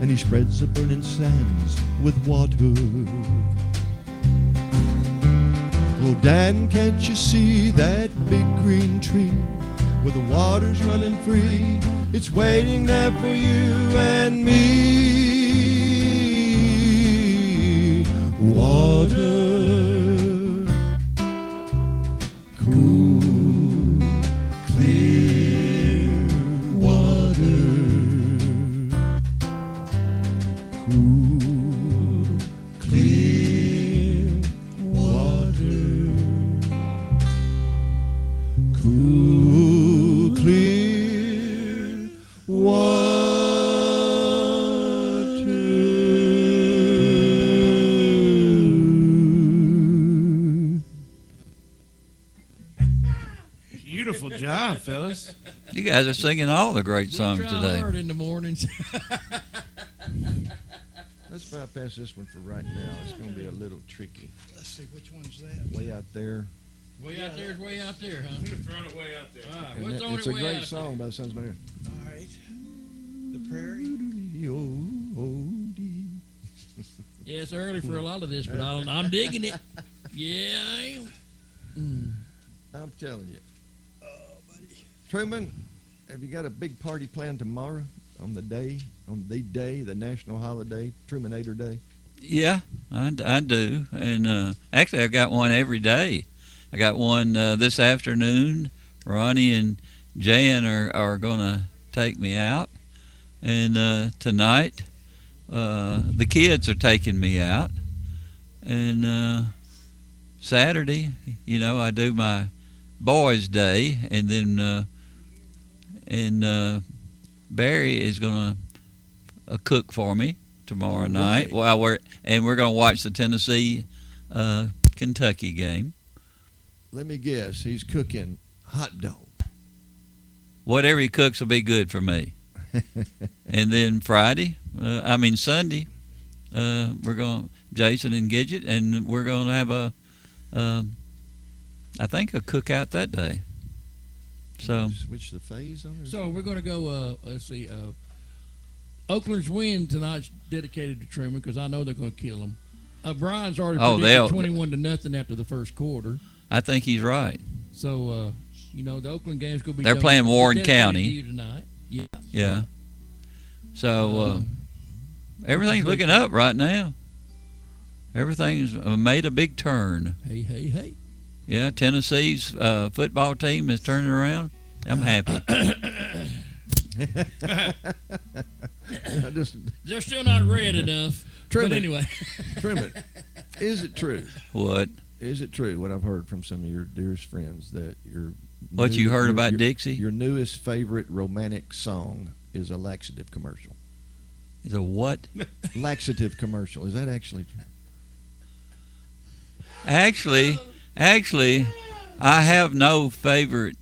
and he spreads the burning sands with water. Oh, Dan, can't you see that big green tree where the water's running free? It's waiting there for you and me. Water, cool, clear water, cool, clear water, cool, clear water. Job, fellas. You guys are singing all the great songs we try today. Hard in the mornings. Let's bypass this one for right now. It's going to be a little tricky. Let's see, which one's that? Way out there. Way yeah. out there is way out there, huh? Thrown it way out there. Right, what's that, on it's it a way great out song there? By the Sons of Mary. All right. The Prairie. Yeah, it's early for a lot of this, but I'll, I'm digging it. Yeah, I am. I'm telling you. Oh, buddy. Truman, have you got a big party planned tomorrow on the day, on the day, the national holiday, Truminator Day? Yeah, I, I do. And uh, actually, I got one every day. I got one uh, this afternoon. Ronnie and Jan are, are going to take me out. And uh, tonight, uh, the kids are taking me out. And uh, Saturday, you know, I do my boys' day. And then uh, and uh, Barry is going to uh, cook for me tomorrow night. While we're And we're going to watch the Tennessee-Kentucky uh, game. Let me guess, he's cooking hot dog. Whatever he cooks will be good for me. And then Friday, uh, I mean Sunday, uh, we're going Jason and Gidget, and we're going to have a, um, I think a cookout that day. So switch the phase on. So we're going to go. Uh, let's see. Uh, Oakland's win tonight's dedicated to Truman because I know they're going to kill him. Uh, Brian's already oh, predicted twenty-one to nothing after the first quarter. I think he's right. So, uh, you know, the Oakland game's going to be... They're playing Warren County. Tonight. Yeah. Yeah. So, uh, everything's looking up right now. Everything's made a big turn. Hey, hey, hey. Yeah, Tennessee's uh, football team is turning around. I'm happy. just, They're still not red enough. Trim but it. Anyway. Trim it. Is it true? What? Is it true what I've heard from some of your dearest friends that your what new, you heard your, about your, Dixie? Your newest favorite romantic song is a laxative commercial. Is a what? Laxative commercial. Is that actually true? Actually, actually, I have no favorite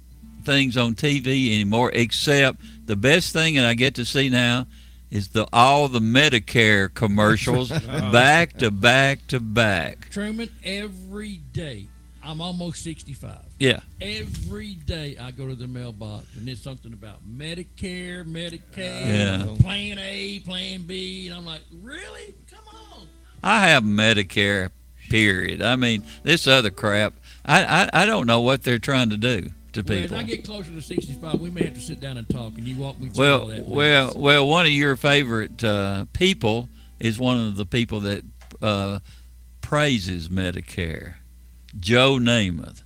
things on T V anymore except the best thing that I get to see now is the all the Medicare commercials oh. back to back to back. Truman, every day, I'm almost sixty-five. Yeah. Every day I go to the mailbox, and it's something about Medicare, Medicaid, yeah. Plan A, Plan B, and I'm like, really? Come on. I have Medicare, period. I mean, this other crap, I, I, I don't know what they're trying to do. To well, people. As I get closer to sixty-five, we may have to sit down and talk, and you walk me through well, all that. Well, well, one of your favorite uh, people is one of the people that uh, praises Medicare, Joe Namath.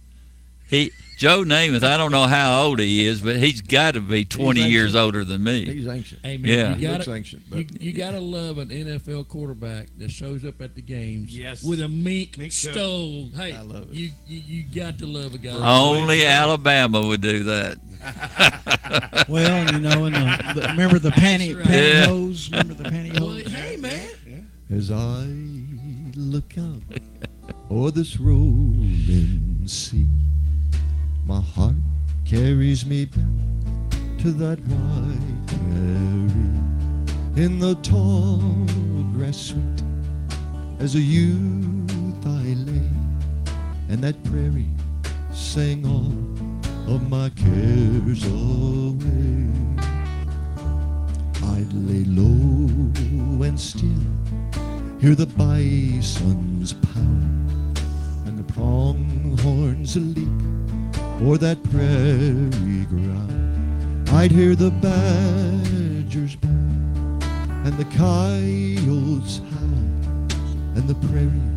He, Joe Namath, I don't know how old he is, but he's got to be twenty years older than me. He's ancient. Hey, man, yeah. You gotta, ancient, but. You, you gotta love an N F L quarterback that shows up at the games yes. with a mink, mink stole. Hey, I love it. You, you you got to love a guy. Only like Alabama would do that. Well, you know, and the, the, remember the panty, right. pantyhose? Yeah. Remember the pantyhose? Hey, man. Yeah. As I look up o'er this rolling sea, my heart carries me back to that white Mary in the tall grass sweet. As a youth I lay, and that prairie sang all of my cares away. I'd lay low and still hear the bison's pound and the pronghorns leap. Or that prairie ground, I'd hear the badgers bark and the coyotes howl, and the prairie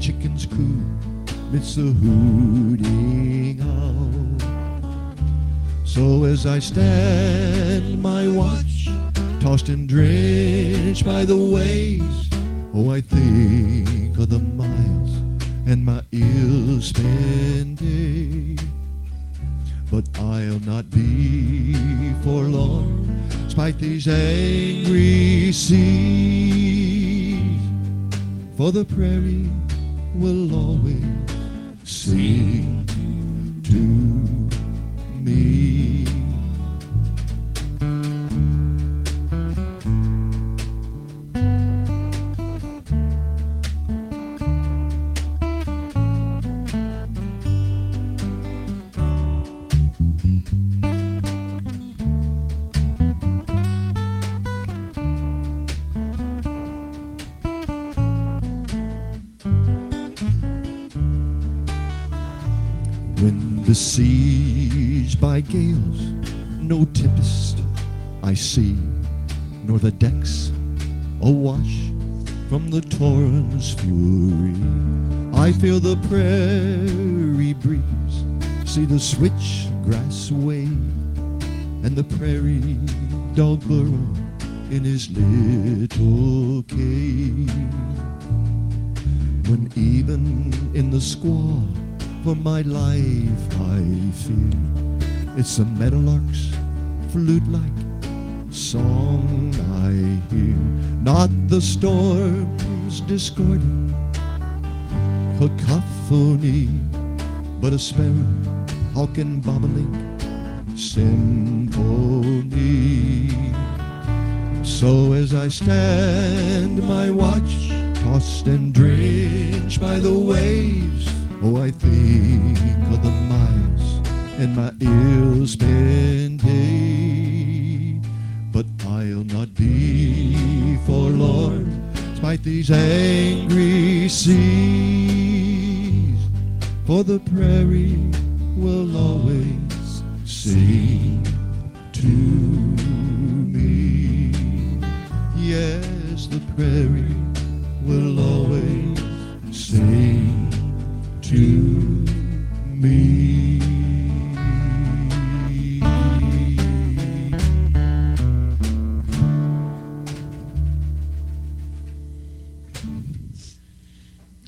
chickens coo midst the hooting owl. So as I stand my watch, tossed and drenched by the waves, oh, I think of the miles and my ill-spent days. But I'll not be forlorn, spite these angry seas, for the prairie will always sing to me. besieged by gales, no tempest I see, nor the decks awash from the torrent's fury. I feel the prairie breeze, see the switchgrass wave, and the prairie dog burrow in his little cave. When even in the squall, for my life I fear, it's the meadowlark's flute-like song I hear, not the storm's discordant cacophony, but a sparrow hawking bobolink symphony. So as I stand my watch, tossed and drenched by the waves, oh, I think of the miles and my ill-spent day. But I'll not be forlorn, despite these angry seas, for the prairie will always sing to me. Yes, the prairie will always sing to me.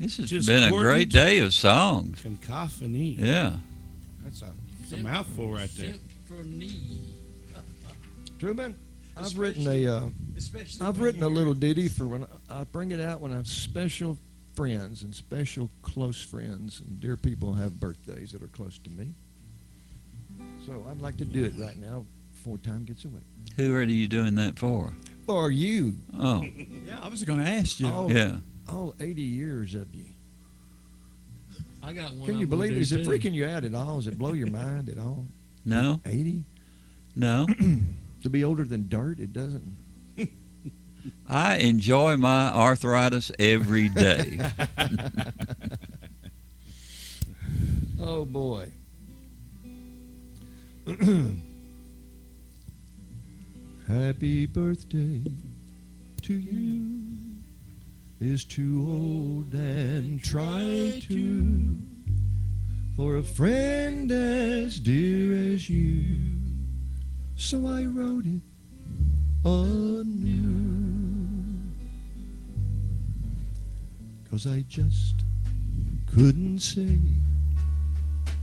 This has Just been a great day of songs. Cacophony. Yeah. That's a, that's a mouthful right there. Symphony. Truman, I've especially, written a, uh, I've written a little ditty for when I, I bring it out when I'm special friends and special close friends and dear people have birthdays that are close to me. So I'd like to do it right now before time gets away. Who are you doing that for? For you. Oh. Yeah, I was going to ask you. All, yeah. All eighty years of you. I got one. Can you believe it? Is it freaking you out at all? Does it blow your mind at all? No. eighty? No. To be older than dirt, it doesn't. I enjoy my arthritis every day. Oh, boy. Happy birthday to you is too old and try to for a friend as dear as you. So I wrote it anew. 'Cause I just couldn't say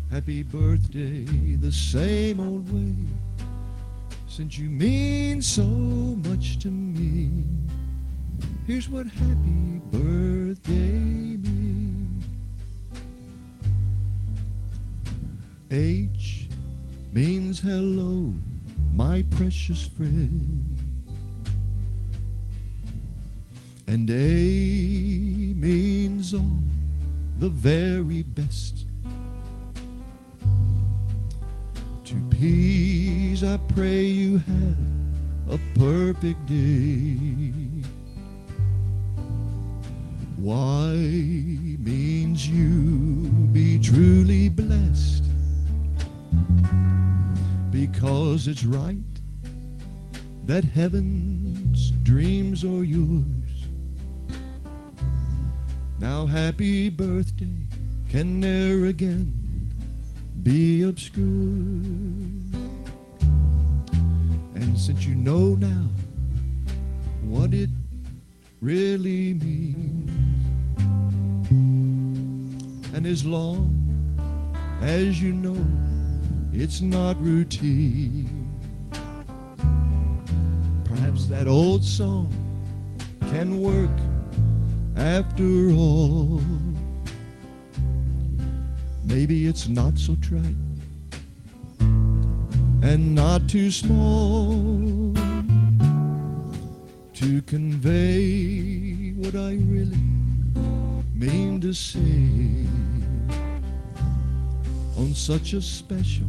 happy birthday the same old way, since you mean so much to me. Here's what happy birthday means. H means hello, my precious friend. And A means all the very best. To P's, I pray you have a perfect day. Y means you be truly blessed, because it's right that heaven's dreams are yours. Now happy birthday can ne'er again be obscure. And since you know now what it really means, and as long as you know it's not routine, perhaps that old song can work after all. Maybe it's not so trite and not too small to convey what I really mean to say on such a special,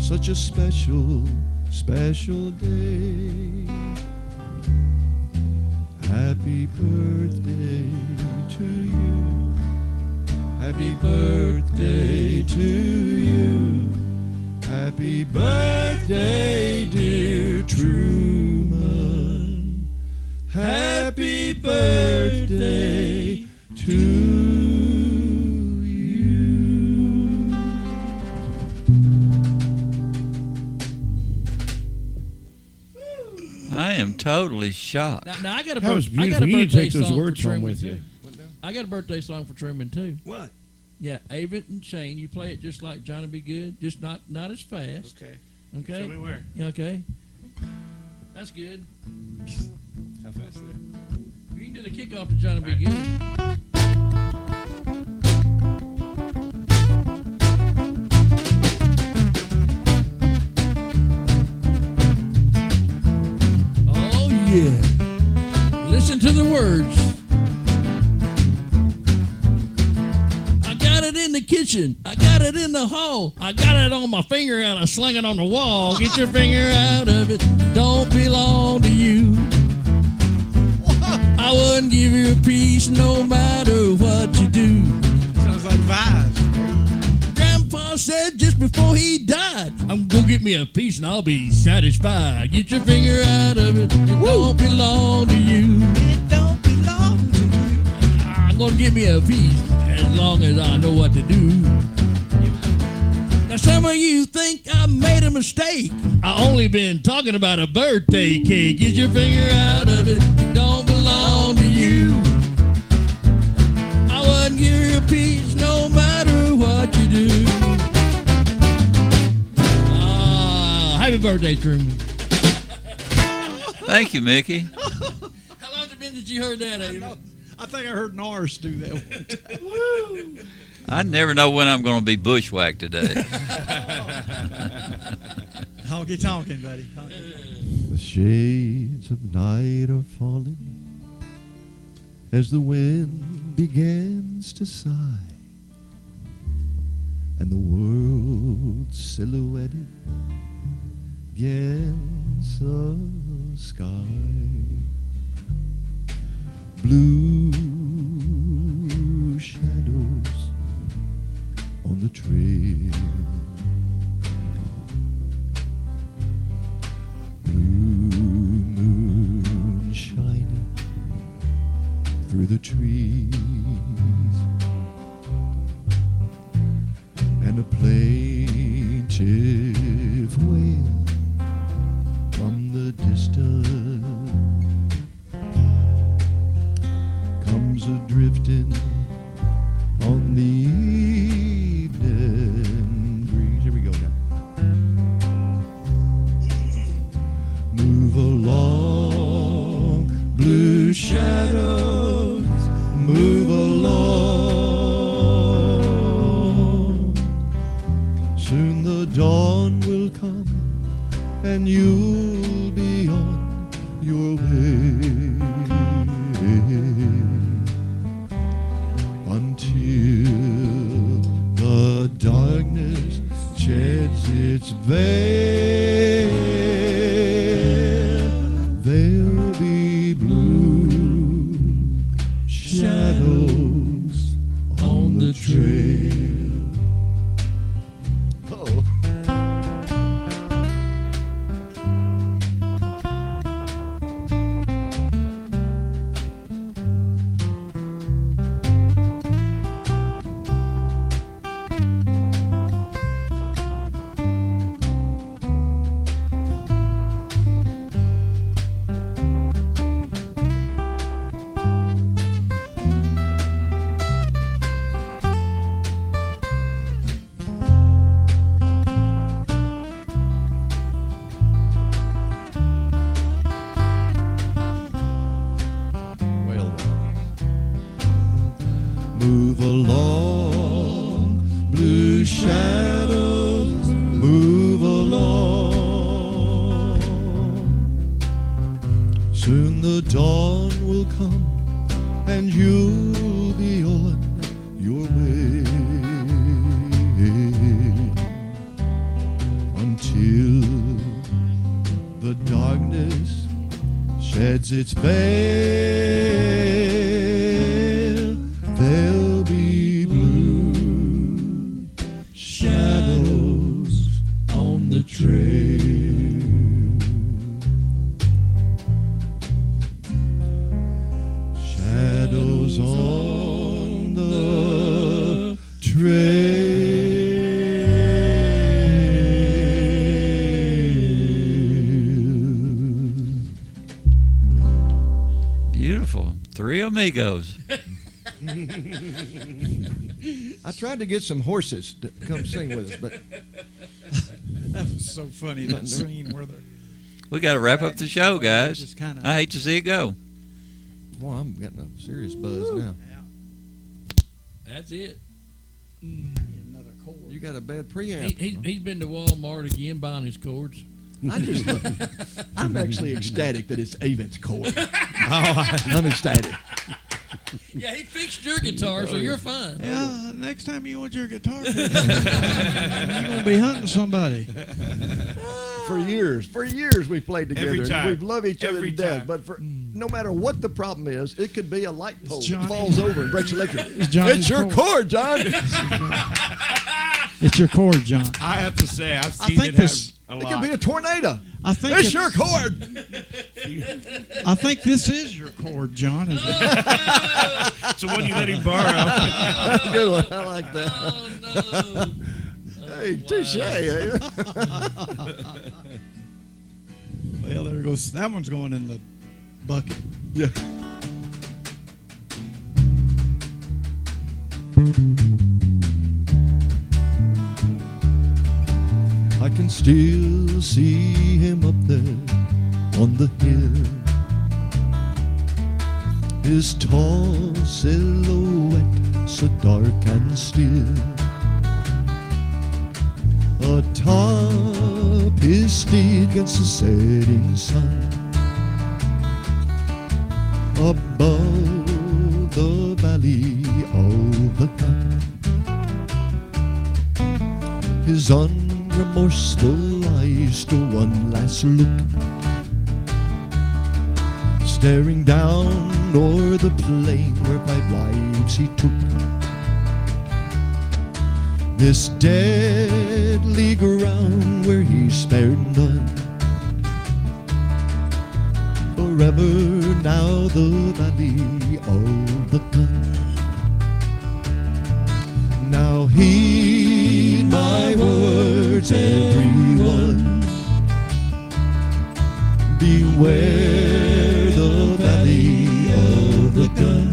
such a special, special day. Happy birthday to you. Happy birthday to you. Happy birthday, dear Truman. Happy birthday to you. I am totally shocked. Now, now I got a, that was beautiful. You need to take those words home with you. I got a birthday song for Truman, too. What? Yeah, Avett and Chain. You play it just like Johnny Be Good, just not, not as fast. Okay. Okay? Show me where. Okay. That's good. How fast is that? You can do the kickoff to Johnny Be Good. Oh, yeah. Listen to the words. In the kitchen, I got it in the hall, I got it on my finger and I slung it on the wall. Get your finger out of it, don't belong to you. I wouldn't give you a piece no matter what you do. Sounds like vibes. Grandpa said just before he died, I'm gonna get me a piece and I'll be satisfied. Get your finger out of it, it don't belong to you. It don't belong to you. I'm gonna give me a piece as long as I know what to do. Now some of you think I made a mistake. I only been talking about a birthday cake. Get your finger out of it, it don't belong to you. I wouldn't give you a piece no matter what you do. Ah, happy birthday, Truman. Thank you, Mickey. How long has it been since you heard that, Ava? I think I heard Nars do that one time. I never know when I'm going to be bushwhacked today. Honky tonkin', buddy. Honky. The shades of night are falling as the wind begins to sigh, and the world silhouetted against the sky. Blue shadows on the trail. Blue moon shining through the trees, and a plaintive wail from the distance comes a-drifting on the evening breeze. Here we go now. Move along, blue shadows, move along. Soon the dawn will come and you'll be on your way. Until the darkness sheds its veil, there'll be blue shadows on the trail. Oh. It's veil, there'll be blue amigos. I tried to get some horses to come sing with us, but that was so funny, that scene where they're... We got to wrap up the show, guys. Kinda... I hate to see it go. Boy, I'm getting a serious buzz Woo. now. Yeah. That's it. Mm. Another cord. You got a bad preamp. He, he's, he's been to Walmart again buying his cords. I just, look, I'm actually ecstatic that it's Avent's cord. Oh, I'm ecstatic. Yeah, he fixed your guitar, so you're fine. Yeah, next time you want your guitar fixed, you're going to be hunting somebody. For years, for years we played together. Every time. We've loved each other Every to death. Time. But for, no matter what the problem is, it could be a light pole that falls over and breaks electric. It's, it's your cord, cord John. It's your cord, John. I have to say, I've seen I think it this, a lot. It could be a tornado. I think it's, it's your cord. I think this is your cord, John. It's the one you let him borrow. Good one. I like that. Oh, no. Oh, hey, wow. Touche. Well, there goes. That one's going in the bucket. Yeah. I can still see him up there on the hill, his tall silhouette so dark and still, atop his steed against the setting sun, above the valley of the gun, his un remorseful eyes to one last look, staring down o'er the plain where five lives he took. This deadly ground where he spared none, forever now the valley of the gun. Now heed my word, everyone, beware the valley of the gun.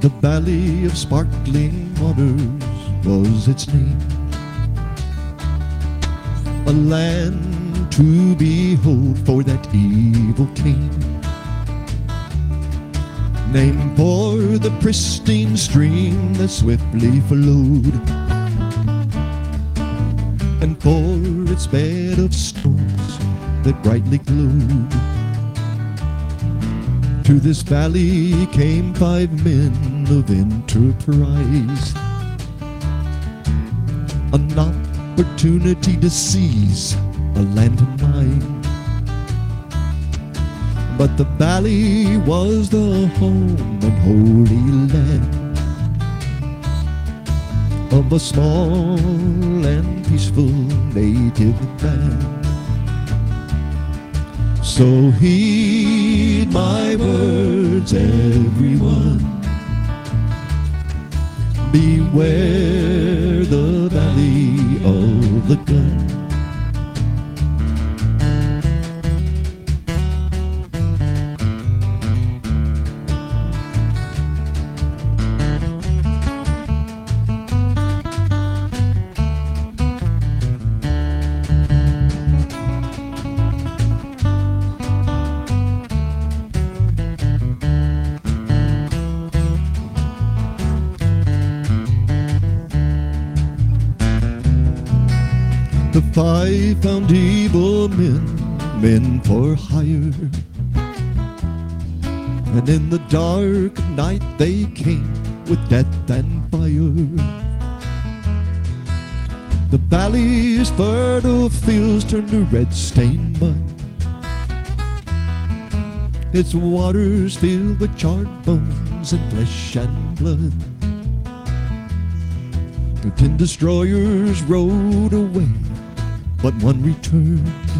The valley of sparkling waters was its name, a land to behold for that evil king, named for the pristine stream that swiftly flowed, and for its bed of stones that brightly glowed. To this valley came five men of enterprise, a knot opportunity to seize a landmine, but the valley was the home and holy land of a small and peaceful native band. So heed my words, everyone, beware the valley of the gun. I found evil men, men for hire, and in the dark night they came with death and fire. The valley's fertile fields turned to red-stained mud, its waters filled with charred bones and flesh and blood. Ten destroyers rode away, but one returned.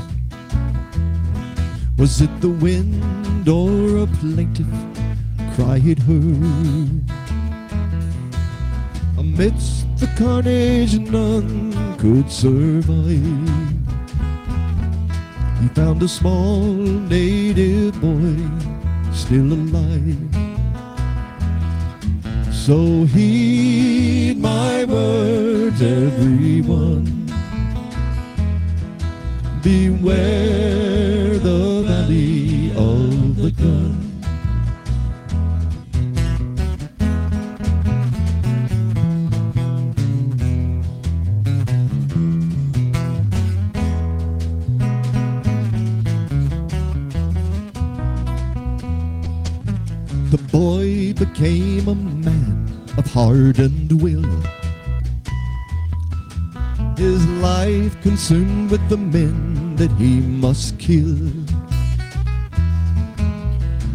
Was it the wind or a plaintive cry it heard. Amidst the carnage none could survive, he found a small native boy still alive. So heed my words, everyone, beware the valley of the gun. The boy became a man of hardened will, his life consumed with the men that he must kill.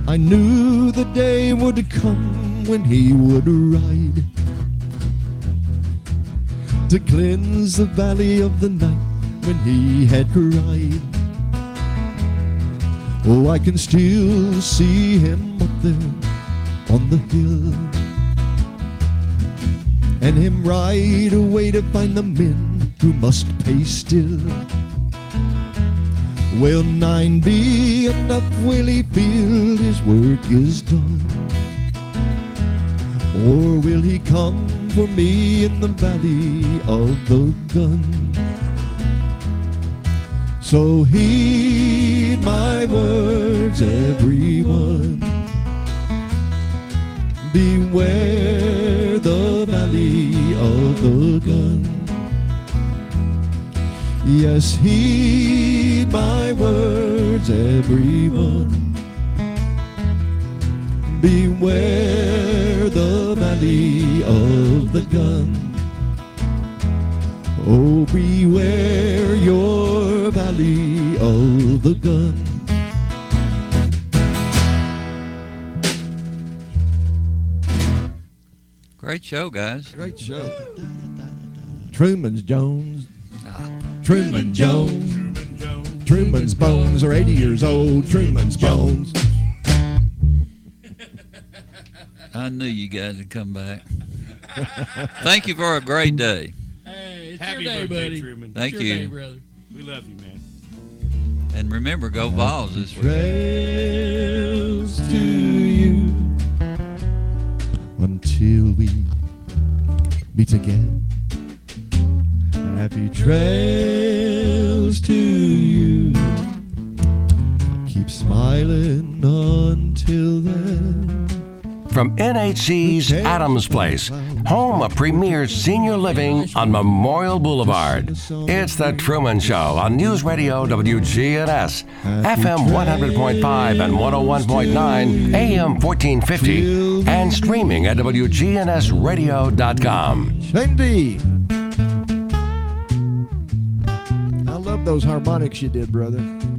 I knew the day would come when he would ride to cleanse the valley of the night when he had cried. Oh, I can still see him up there on the hill, and him ride away to find the men who must pay still. Will nine be enough? Will he feel his work is done? Or will he come for me in the valley of the gun? So heed my words, everyone, beware the valley of the gun. Yes, heed my words, everyone, beware the valley of the gun. Oh, beware your valley of the gun. Great show, guys. Great show. Truman Jones. Ah. Truman Jones. Truman Jones. Truman's bones are eighty years old. Truman's bones. I knew you guys would come back. Thank you for a great day. Hey, it's Happy your day, birthday, buddy. Truman. Thank it's your you. Day, brother. We love you, man. And remember, go Vols this week. Trails to you. Until we meet again, happy trails to you. Keep smiling until then. From N H C's Adams Place, home of premier senior living on Memorial Boulevard, it's The Truman Show on News Radio W G N S, F M one hundred point five and one oh one point nine, A M fourteen fifty, and streaming at W G N S radio dot com. Indeed. I love those harmonics you did, brother.